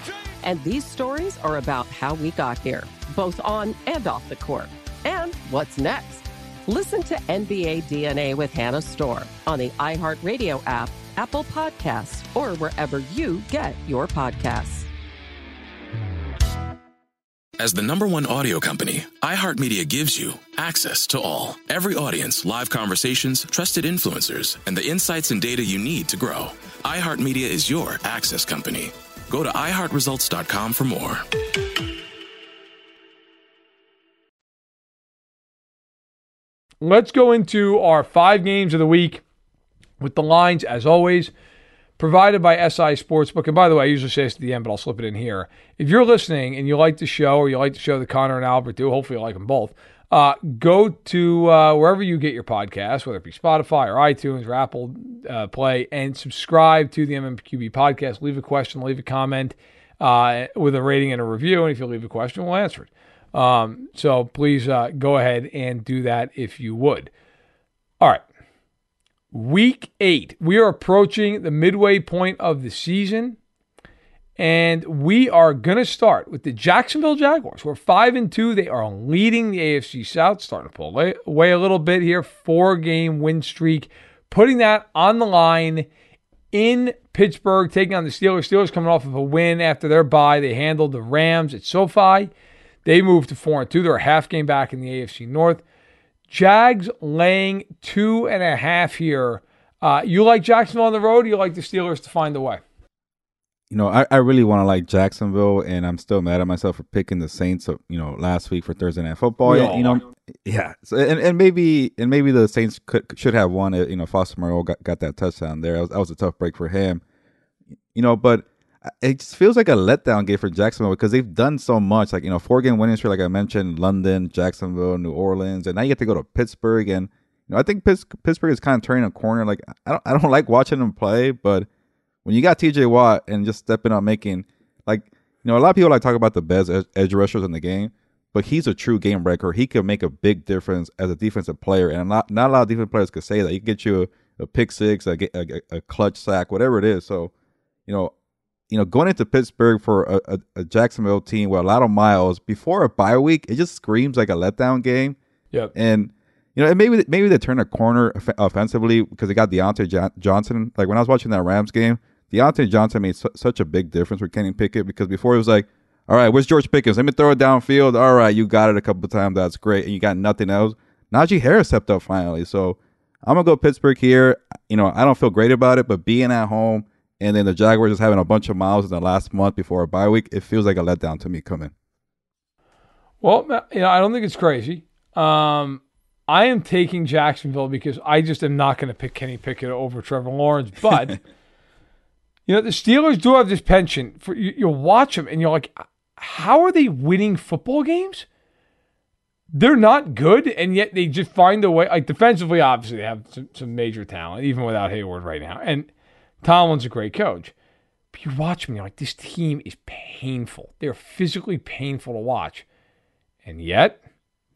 James. And these stories are about how we got here, both on and off the court. And what's next? Listen to N B A D N A with Hannah Storm on the iHeartRadio app, Apple Podcasts, or wherever you get your podcasts. As the number one audio company, iHeartMedia gives you access to all. Every audience, live conversations, trusted influencers, and the insights and data you need to grow. iHeartMedia is your access company. Go to i heart results dot com for more. Let's go into our five games of the week with the lines, as always, provided by S I Sportsbook. And by the way, I usually say this at the end, but I'll slip it in here. If you're listening and you like the show, or you like the show that Connor and Albert do, hopefully you like them both, uh, go to uh, wherever you get your podcast, whether it be Spotify or iTunes or Apple uh, Play, and subscribe to the M M Q B podcast. Leave a question, leave a comment uh, with a rating and a review, and if you leave a question, we'll answer it. Um, so please uh, go ahead and do that if you would. All right. Week eight, we are approaching the midway point of the season, and we are going to start with the Jacksonville Jaguars. We're five and two. They are leading the A F C South, starting to pull away a little bit here. Four-game win streak, putting that on the line in Pittsburgh, taking on the Steelers. Steelers coming off of a win after their bye. They handled the Rams at SoFi. They moved to four and two. They're a half game back in the A F C North. Jags laying two and a half here. Uh, you like Jacksonville on the road, or you like the Steelers to find a way? You know, I, I really want to like Jacksonville, and I'm still mad at myself for picking the Saints, you know, last week for Thursday Night Football. No. You know, yeah. So and, and maybe and maybe the Saints could, should have won. You know, Foster Moreau got, got that touchdown there. That was, that was a tough break for him. You know, but it just feels like a letdown game for Jacksonville because they've done so much. Like, you know, four-game winning streak, like I mentioned, London, Jacksonville, New Orleans, and now you get to go to Pittsburgh. And, you know, I think Pittsburgh is kind of turning a corner. Like, I don't I don't like watching them play, but when you got T J Watt and just stepping up making, like, you know, a lot of people like talk about the best edge rushers in the game, but he's a true game wrecker. He can make a big difference as a defensive player, and not, not a lot of defensive players could say that. He can get you a, a pick six, a, a, a clutch sack, whatever it is. So, you know, You know, going into Pittsburgh for a, a, a Jacksonville team with a lot of miles before a bye week, it just screams like a letdown game. Yep. And, you know, and maybe maybe they turn a corner off- offensively because they got Deontay John- Johnson. Like, when I was watching that Rams game, Deontay Johnson made su- such a big difference with Kenny Pickett because before it was like, all right, where's George Pickens? Let me throw it downfield. All right, you got it a couple of times. That's great. And you got nothing else. Najee Harris stepped up finally. So I'm going to go Pittsburgh here. You know, I don't feel great about it, but being at home, and then the Jaguars just having a bunch of miles in the last month before a bye week, it feels like a letdown to me coming. Well, you know, I don't think it's crazy. Um, I am taking Jacksonville because I just am not going to pick Kenny Pickett over Trevor Lawrence. But, you know, the Steelers do have this penchant. For, you, you watch them and you're like, how are they winning football games? They're not good, and yet they just find a way. Like, defensively, obviously, they have some, some major talent, even without Hayward right now. And Tomlin's a great coach. But you watch them, you're like, this team is painful. They're physically painful to watch. And yet,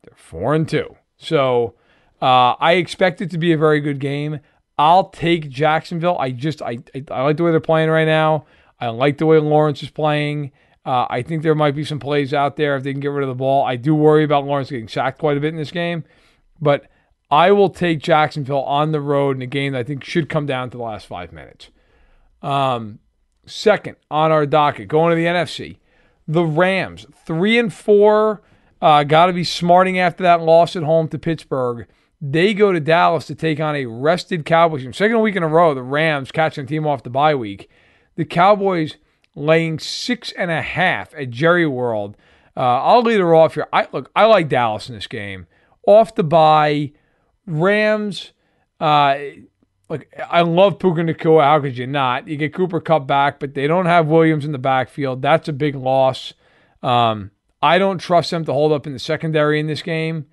they're four and two. So, uh, I expect it to be a very good game. I'll take Jacksonville. I just, I, I, I like the way they're playing right now. I like the way Lawrence is playing. Uh, I think there might be some plays out there if they can get rid of the ball. I do worry about Lawrence getting sacked quite a bit in this game. But I will take Jacksonville on the road in a game that I think should come down to the last five minutes. Um, second on our docket, going to the N F C, the Rams, three and four, uh, got to be smarting after that loss at home to Pittsburgh. They go to Dallas to take on a rested Cowboys team. Second week in a row, the Rams catching the team off the bye week. The Cowboys laying six and a half at Jerry World. Uh, I'll lead her off here. I look, I like Dallas in this game. Off the bye, Rams. Uh, Like, I love Puka Nakua. How could you not? You get Cooper Cup back, but they don't have Williams in the backfield. That's a big loss. Um, I don't trust them to hold up in the secondary in this game.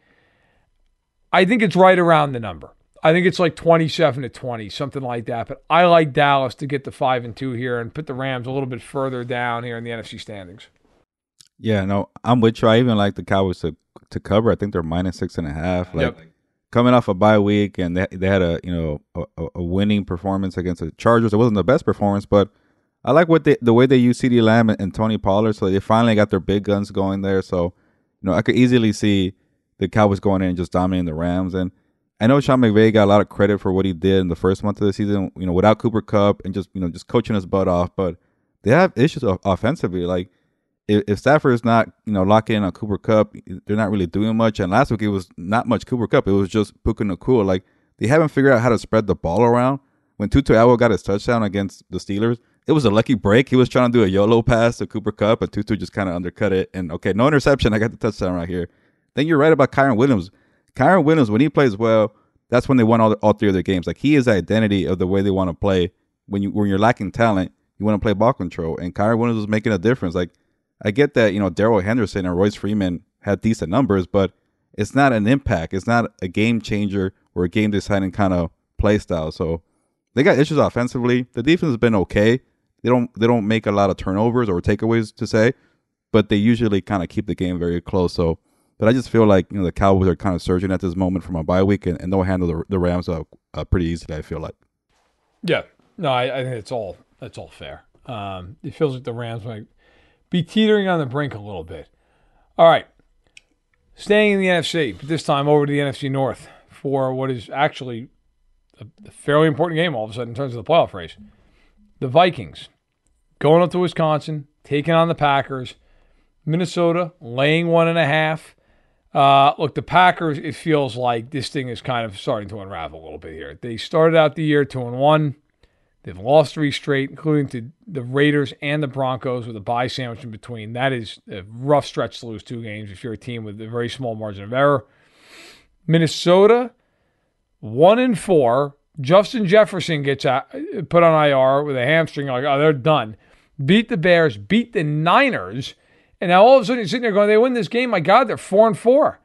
I think it's right around the number. I think it's like twenty-seven to twenty, something like that. But I like Dallas to get the five and two here and put the Rams a little bit further down here in the N F C standings. Yeah, no, I'm with you. I even like the Cowboys to, to cover. I think they're minus six and a half. Like, yep. Coming off a bye week, and they, they had a you know a, a winning performance against the Chargers. It wasn't the best performance, but I like what they, the way they used CeeDee Lamb and, and Tony Pollard. So they finally got their big guns going there. So you know I could easily see the Cowboys going in and just dominating the Rams. And I know Sean McVay got a lot of credit for what he did in the first month of the season, you know, without Cooper Cup and just, you know, just coaching his butt off. But they have issues offensively. Like, if, if Stafford is not, you know, locking in on Cooper Cup, they're not really doing much. And last week, it was not much Cooper Cup. It was just Puka Nakua. Like, they haven't figured out how to spread the ball around. When Tutuawa got his touchdown against the Steelers, it was a lucky break. He was trying to do a YOLO pass to Cooper Cup, but Tutu just kind of undercut it. And, okay, no interception. I got the touchdown right here. Then you're right about Kyron Williams. Kyron Williams, when he plays well, that's when they won all, the, all three of their games. Like, he is the identity of the way they want to play. When, you, when you're lacking talent, you want to play ball control. And Kyron Williams was making a difference. Like, I get that, you know, Darrell Henderson and Royce Freeman had decent numbers, but it's not an impact. It's not a game changer or a game deciding kind of play style. So they got issues offensively. The defense has been okay. They don't they don't make a lot of turnovers or takeaways to say, but they usually kind of keep the game very close. So But I just feel like, you know, the Cowboys are kind of surging at this moment from a bye week, and, and they'll handle the, the Rams uh, uh, pretty easily, I feel like. Yeah. No, I, I think it's all that's all fair. Um, it feels like the Rams might be teetering on the brink a little bit. All right. Staying in the N F C, but this time over to the N F C North for what is actually a fairly important game all of a sudden in terms of the playoff race. The Vikings going up to Wisconsin, taking on the Packers. Minnesota laying one and a half. Uh, look, the Packers, it feels like this thing is kind of starting to unravel a little bit here. They started out the year two and one. They've lost three straight, including to the Raiders and the Broncos with a bye sandwich in between. That is a rough stretch to lose two games if you're a team with a very small margin of error. Minnesota, one and four. Justin Jefferson gets out, put on I R with a hamstring. Like, oh, they're done. Beat the Bears, beat the Niners. And now all of a sudden you're sitting there going, they win this game. My God, they're four and four.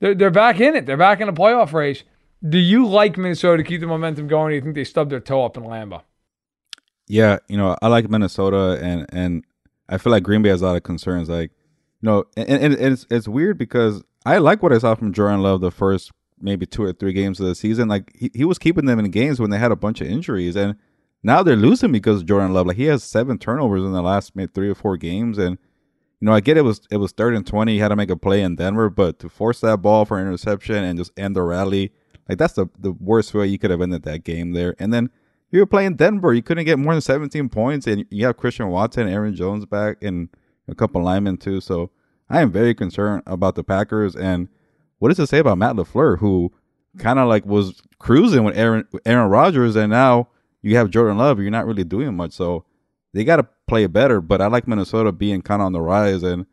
They're, they're back in it. They're back in the playoff race. Do you like Minnesota to keep the momentum going? Or do you think they stubbed their toe up in Lambeau? Yeah, you know, I like Minnesota, and and I feel like Green Bay has a lot of concerns. Like, you know, and, and, and it's it's weird because I like what I saw from Jordan Love the first maybe two or three games of the season. Like, he, he was keeping them in games when they had a bunch of injuries, and now they're losing because of Jordan Love. Like, he has seven turnovers in the last maybe three or four games, and you know, I get it was it was third and twenty. He had to make a play in Denver, but to force that ball for an interception and just end the rally, like, that's the, the worst way you could have ended that game there. And then you were playing Denver. You couldn't get more than seventeen points, and you have Christian Watson, Aaron Jones back, and a couple linemen too. So I am very concerned about the Packers. And what does it say about Matt LaFleur, who kind of like was cruising with Aaron, Aaron Rodgers, and now you have Jordan Love. You're not really doing much. So they got to play better, but I like Minnesota being kind of on the rise, and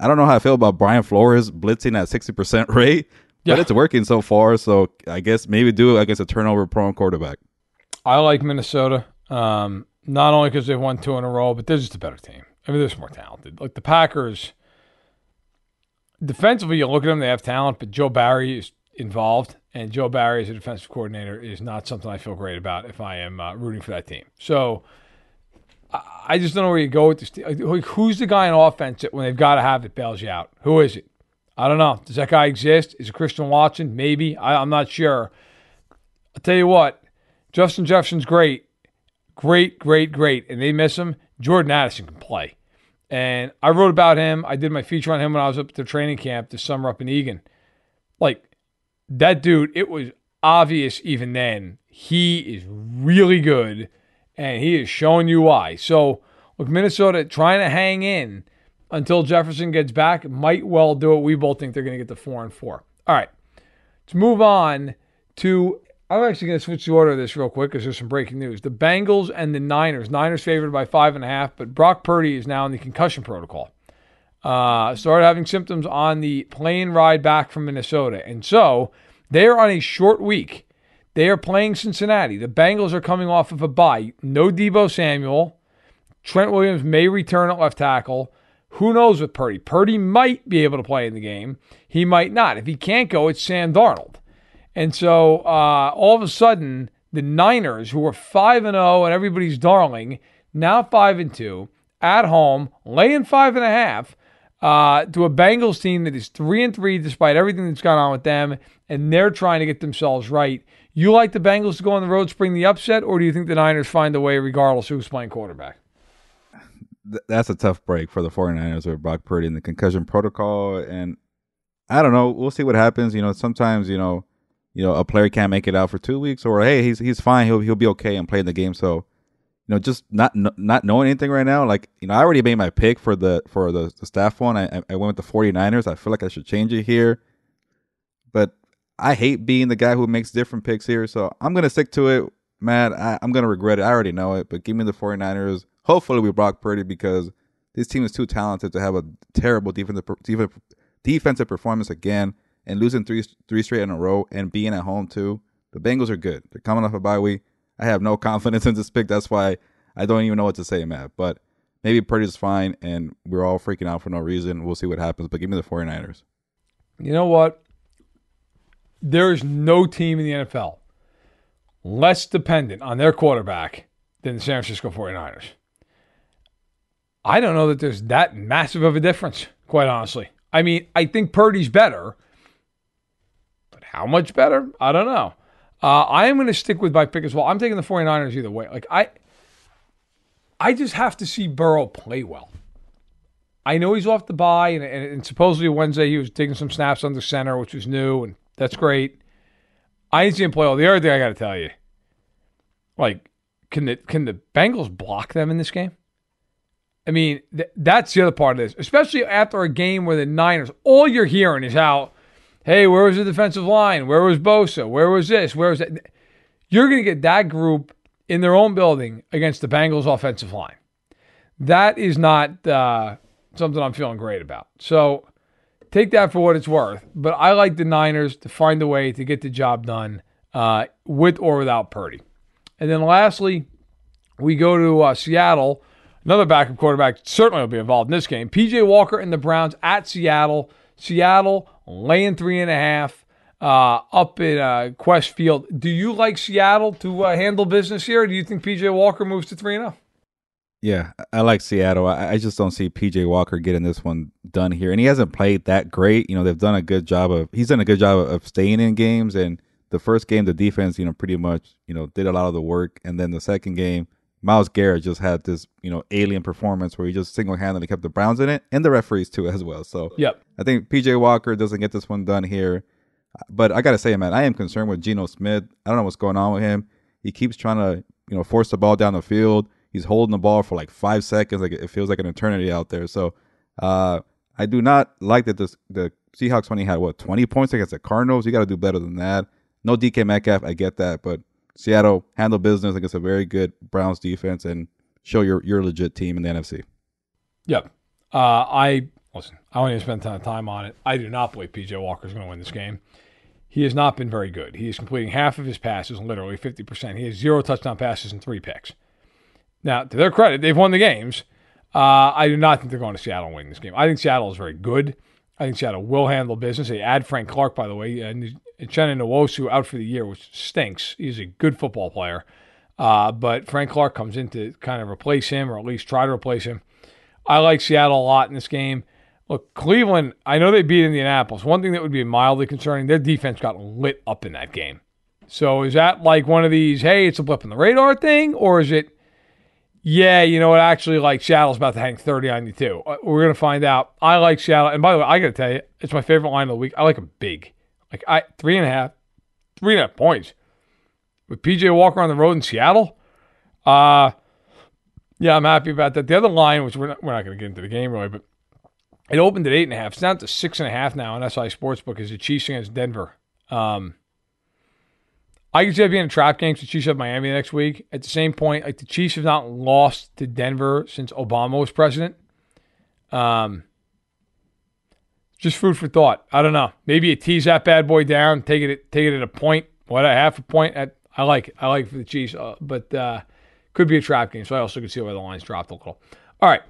I don't know how I feel about Brian Flores blitzing at sixty percent rate, yeah. But it's working so far, so I guess maybe do it against a turnover-prone quarterback. I like Minnesota, um, not only because they've won two in a row, but they're just a better team. I mean, they're just more talented. Like, the Packers, defensively, you look at them, they have talent, but Joe Barry is involved, and Joe Barry as a defensive coordinator is not something I feel great about if I am uh, rooting for that team. So I just don't know where you go with this. Like, who's the guy on offense that when they've got to have it, bails you out? Who is it? I don't know. Does that guy exist? Is it Christian Watson? Maybe. I, I'm not sure. I'll tell you what. Justin Jefferson's great. Great, great, great. And they miss him. Jordan Addison can play. And I wrote about him. I did my feature on him when I was up at their training camp this summer up in Eagan. Like, that dude, it was obvious even then. He is really good. And he is showing you why. So, look, Minnesota trying to hang in until Jefferson gets back might well do it. We both think they're going to get the four and four. All right. Let's move on to – I'm actually going to switch the order of this real quick because there's some breaking news. The Bengals and the Niners. Niners favored by five and a half, but Brock Purdy is now in the concussion protocol. Uh, started having symptoms on the plane ride back from Minnesota. And so, they are on a short week. They are playing Cincinnati. The Bengals are coming off of a bye. No Debo Samuel. Trent Williams may return at left tackle. Who knows with Purdy? Purdy might be able to play in the game. He might not. If he can't go, it's Sam Darnold. And so uh, all of a sudden, the Niners, who are five and oh and everybody's darling, now five and two, at home, laying five and a half, Uh, to a Bengals team that is three and three despite everything that's gone on with them, and they're trying to get themselves right. You like the Bengals to go on the road, spring the upset, or do you think the Niners find a way regardless of who's playing quarterback? That's a tough break for the 49ers with Brock Purdy and the concussion protocol, and I don't know. We'll see what happens. You know, sometimes, you know, you know, a player can't make it out for two weeks, or hey, he's he's fine, he'll he'll be okay and play in the game. So, you know, just not not knowing anything right now. Like, you know, I already made my pick for the for the, the staff one. I I went with the 49ers. I feel like I should change it here, but I hate being the guy who makes different picks here. So I'm gonna stick to it, Matt. I, I'm gonna regret it. I already know it, but give me the 49ers. Hopefully we Brock Purdy, because this team is too talented to have a terrible defensive defensive performance again, and losing three three straight in a row and being at home too. The Bengals are good. They're coming off a bye week. I have no confidence in this pick. That's why I don't even know what to say, Matt. But maybe Purdy's fine, and we're all freaking out for no reason. We'll see what happens. But give me the 49ers. You know what? There is no team in the N F L less dependent on their quarterback than the San Francisco 49ers. I don't know that there's that massive of a difference, quite honestly. I mean, I think Purdy's better, but how much better? I don't know. Uh, I am going to stick with my pick as well. I'm taking the 49ers either way. Like I I just have to see Burrow play well. I know he's off the bye, and, and, and supposedly Wednesday he was taking some snaps under center, which was new, and that's great. I didn't see him play well. The other thing I got to tell you, like, can the, can the Bengals block them in this game? I mean, th- that's the other part of this, especially after a game where the Niners, all you're hearing is how, hey, where was the defensive line? Where was Bosa? Where was this? Where was that? You're going to get that group in their own building against the Bengals offensive line. That is not uh, something I'm feeling great about. So take that for what it's worth. But I like the Niners to find a way to get the job done uh, with or without Purdy. And then lastly, we go to uh, Seattle. Another backup quarterback certainly will be involved in this game. P J. Walker and the Browns at Seattle. Seattle laying three and a half uh, up in uh, Quest Field. Do you like Seattle to uh, handle business here? Or do you think P J. Walker moves to three and oh? Yeah, I like Seattle. I, I just don't see P J. Walker getting this one done here. And he hasn't played that great. You know, they've done a good job of, he's done a good job of, of staying in games. And the first game, the defense, you know, pretty much, you know, did a lot of the work. And then the second game, Myles Garrett just had this, you know, alien performance where he just single-handedly kept the Browns in it, and the referees too as well. So yep. I think P J. Walker doesn't get this one done here. But I got to say, man, I am concerned with Geno Smith. I don't know what's going on with him. He keeps trying to, you know, force the ball down the field. He's holding the ball for like five seconds. Like, it feels like an eternity out there. So uh, I do not like that this, the Seahawks only had, what, twenty points against the Cardinals? You got to do better than that. No D K Metcalf, I get that, but Seattle, handle business against a very good Browns defense and show your, your legit team in the N F C. Yep. Uh, I listen, I don't even spend a ton of time on it. I do not believe P J. Walker is going to win this game. He has not been very good. He is completing half of his passes, literally fifty percent. He has zero touchdown passes and three picks. Now, to their credit, they've won the games. Uh, I do not think they're going to Seattle and win this game. I think Seattle is very good. I think Seattle will handle business. They add Frank Clark, by the way, and Chen Nwosu out for the year, which stinks. He's a good football player. Uh, but Frank Clark comes in to kind of replace him, or at least try to replace him. I like Seattle a lot in this game. Look, Cleveland, I know they beat Indianapolis. One thing that would be mildly concerning, their defense got lit up in that game. So is that like one of these, hey, it's a blip on the radar thing? Or is it, yeah, you know what, actually, like, Seattle's about to hang thirty on you too. We're going to find out. I like Seattle. And by the way, I got to tell you, it's my favorite line of the week. I like them big. Like, I three and a half, three and a half points with P J. Walker on the road in Seattle. Uh, yeah, I'm happy about that. The other line, which we're not, we're not going to get into the game really, but it opened at eight and a half. It's down to six and a half now on S I Sportsbook. Is the Chiefs against Denver? Um, I could see that being a trap game because the Chiefs have Miami next week. At the same point, like, the Chiefs have not lost to Denver since Obama was president. Um. Just food for thought. I don't know. Maybe you tease that bad boy down, take it, take it at a point, what, a half a point. I, I like it. I like it for the Chiefs, uh, but uh, could be a trap game. So I also could see why the lines dropped a little. All right,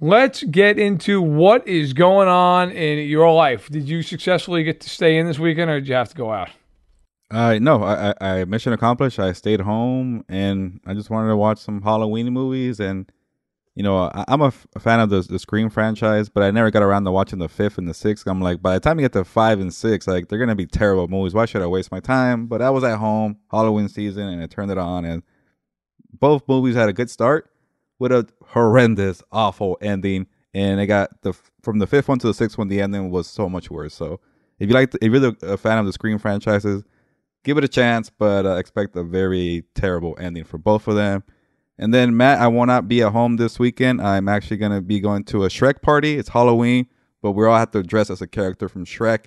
let's get into what is going on in your life. Did you successfully get to stay in this weekend, or did you have to go out? Uh, no, I, I, I mission accomplished. I stayed home, and I just wanted to watch some Halloween movies and. You know, I'm a, f- a fan of the, the Scream franchise, but I never got around to watching the fifth and the sixth. I'm like, by the time you get to five and six, like, they're going to be terrible movies. Why should I waste my time? But I was at home, Halloween season, and I turned it on. And both movies had a good start with a horrendous, awful ending. And I got the from the fifth one to the sixth one, the ending was so much worse. So If you like, if you're a fan of the Scream franchises, give it a chance, but uh, expect a very terrible ending for both of them. And then, Matt, I will not be at home this weekend. I'm actually going to be going to a Shrek party. It's Halloween, but we all have to dress as a character from Shrek.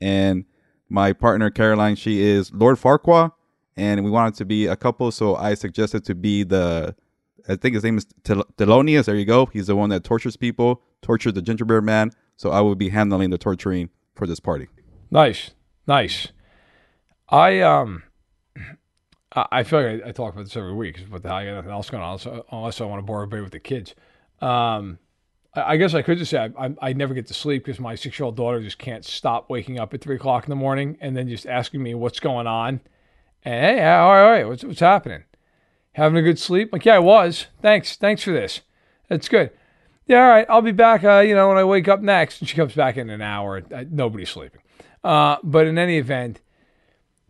And my partner, Caroline, she is Lord Farquaad, and we wanted to be a couple, so I suggested to be the, I think his name is Tel- Thelonious. There you go. He's the one that tortures people, tortured the gingerbread man, so I will be handling the torturing for this party. Nice, nice. I um, I feel like I, I talk about this every week. What the hell? I got nothing else going on, so, unless I want to bore everybody with the kids. Um, I, I guess I could just say I, I, I never get to sleep because my six-year-old daughter just can't stop waking up at three o'clock in the morning and then just asking me what's going on. And hey, all right, all right, what's what's happening? Having a good sleep? Like, yeah, I was. Thanks, thanks for this. That's good. Yeah, all right, I'll be back. Uh, you know, when I wake up next, and she comes back in an hour. Uh, nobody's sleeping. Uh, but in any event.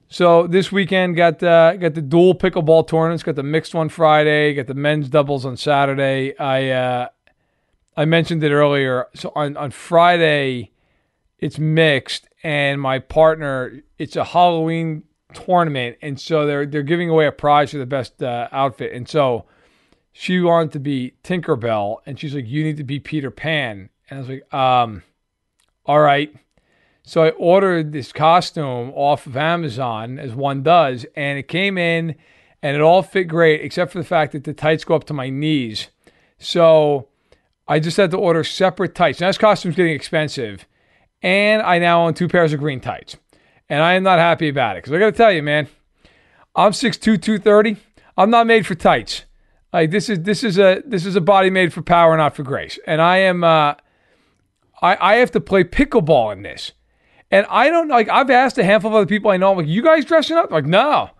So this weekend got uh, got the dual pickleball tournaments, got the mixed one Friday, got the men's doubles on Saturday. I uh, I mentioned it earlier. So on, on Friday, it's mixed, and my partner, it's a Halloween tournament, and so they're they're giving away a prize for the best uh, outfit. And so she wanted to be Tinkerbell, and she's like, "You need to be Peter Pan." And I was like, um, "All right." So I ordered this costume off of Amazon, as one does, and it came in, and it all fit great, except for the fact that the tights go up to my knees. So I just had to order separate tights. Now, this costume's getting expensive, and I now own two pairs of green tights, and I am not happy about it, because I got to tell you, man, I'm six two, two thirty. I'm not made for tights. Like this is this is a this is a body made for power, not for grace, and I am uh, I I have to play pickleball in this. And I don't know, like, I've asked a handful of other people I know, I'm like, you guys dressing up? I'm like, no.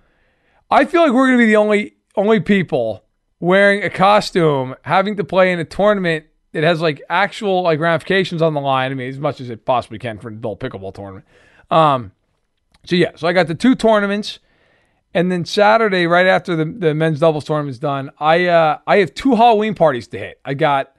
I feel like we're going to be the only only people wearing a costume, having to play in a tournament that has, like, actual, like, ramifications on the line. I mean, as much as it possibly can for an adult pickleball tournament. Um, so, yeah, so I got the two tournaments. And then Saturday, right after the, the men's doubles tournament's done, I uh, I have two Halloween parties to hit. I got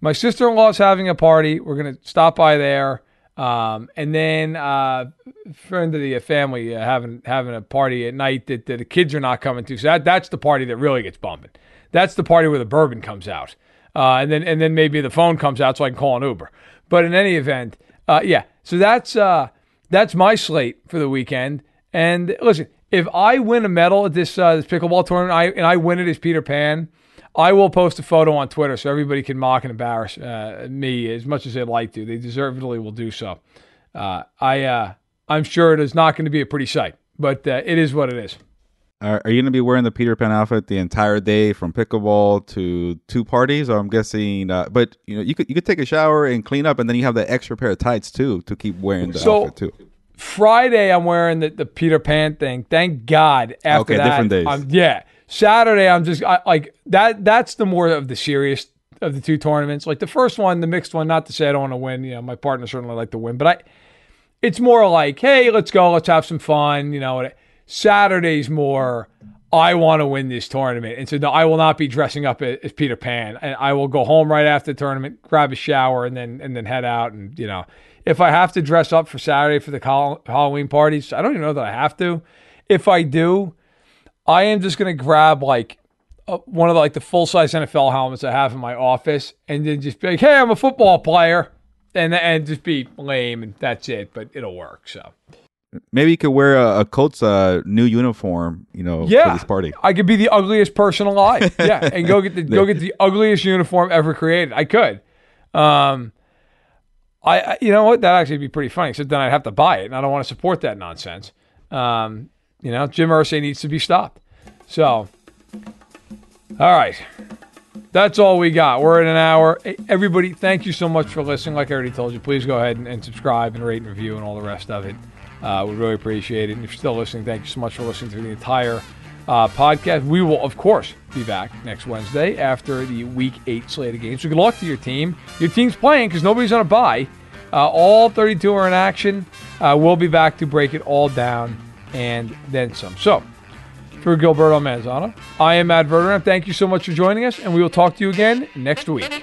my sister-in-law's having a party. We're going to stop by there. Um, and then, uh, friend of the family, uh, having, having a party at night that, that the kids are not coming to. So that, that's the party that really gets bumping. That's the party where the bourbon comes out. Uh, and then, and then maybe the phone comes out so I can call an Uber, but in any event, uh, yeah. So that's, uh, that's my slate for the weekend. And listen, if I win a medal at this, uh, this pickleball tournament, I, and I win it as Peter Pan, I will post a photo on Twitter so everybody can mock and embarrass uh, me as much as they'd like to. They deservedly will do so. Uh, I, uh, I'm sure it is not going to be a pretty sight, but uh, it is what it is. Are, are you going to be wearing the Peter Pan outfit the entire day from pickleball to two parties? Or I'm guessing, uh, but you know, you could you could take a shower and clean up, and then you have the extra pair of tights too to keep wearing the so, outfit too. Friday, I'm wearing the, the Peter Pan thing. Thank God. After okay, that, different days. I'm, yeah. Saturday, I'm just I, like that. That's the more of the serious of the two tournaments. Like the first one, the mixed one, not to say I don't want to win. You know, my partner certainly like to win, but I, it's more like, hey, let's go. Let's have some fun. You know, Saturday's more, I want to win this tournament. And so no, I will not be dressing up as Peter Pan. And I will go home right after the tournament, grab a shower, and then, and then head out. And, you know, if I have to dress up for Saturday for the Halloween parties, I don't even know that I have to. If I do, I am just going to grab like uh, one of the, like the full-size N F L helmets I have in my office and then just be like, hey, I'm a football player, and and just be lame, and that's it, but it'll work. So maybe you could wear a, a Colts uh, new uniform, you know, yeah, for this party. I could be the ugliest person alive. Yeah, and go get the go get the ugliest uniform ever created. I could. Um, I, I you know what? That'd actually be pretty funny. So then I'd have to buy it, and I don't want to support that nonsense. Um You know, Jim Irsay needs to be stopped. So, all right. That's all we got. We're at an hour. Everybody, thank you so much for listening. Like I already told you, please go ahead and, and subscribe and rate and review and all the rest of it. Uh, we really appreciate it. And if you're still listening, thank you so much for listening to the entire uh, podcast. We will, of course, be back next Wednesday after the Week eight slate of games. So good luck to your team. Your team's playing because nobody's on a bye. Uh, all thirty-two are in action. Uh, we'll be back to break it all down and then some. So, for Gilberto Manzano, I am Matt Verderame. Thank you so much for joining us, and we will talk to you again next week.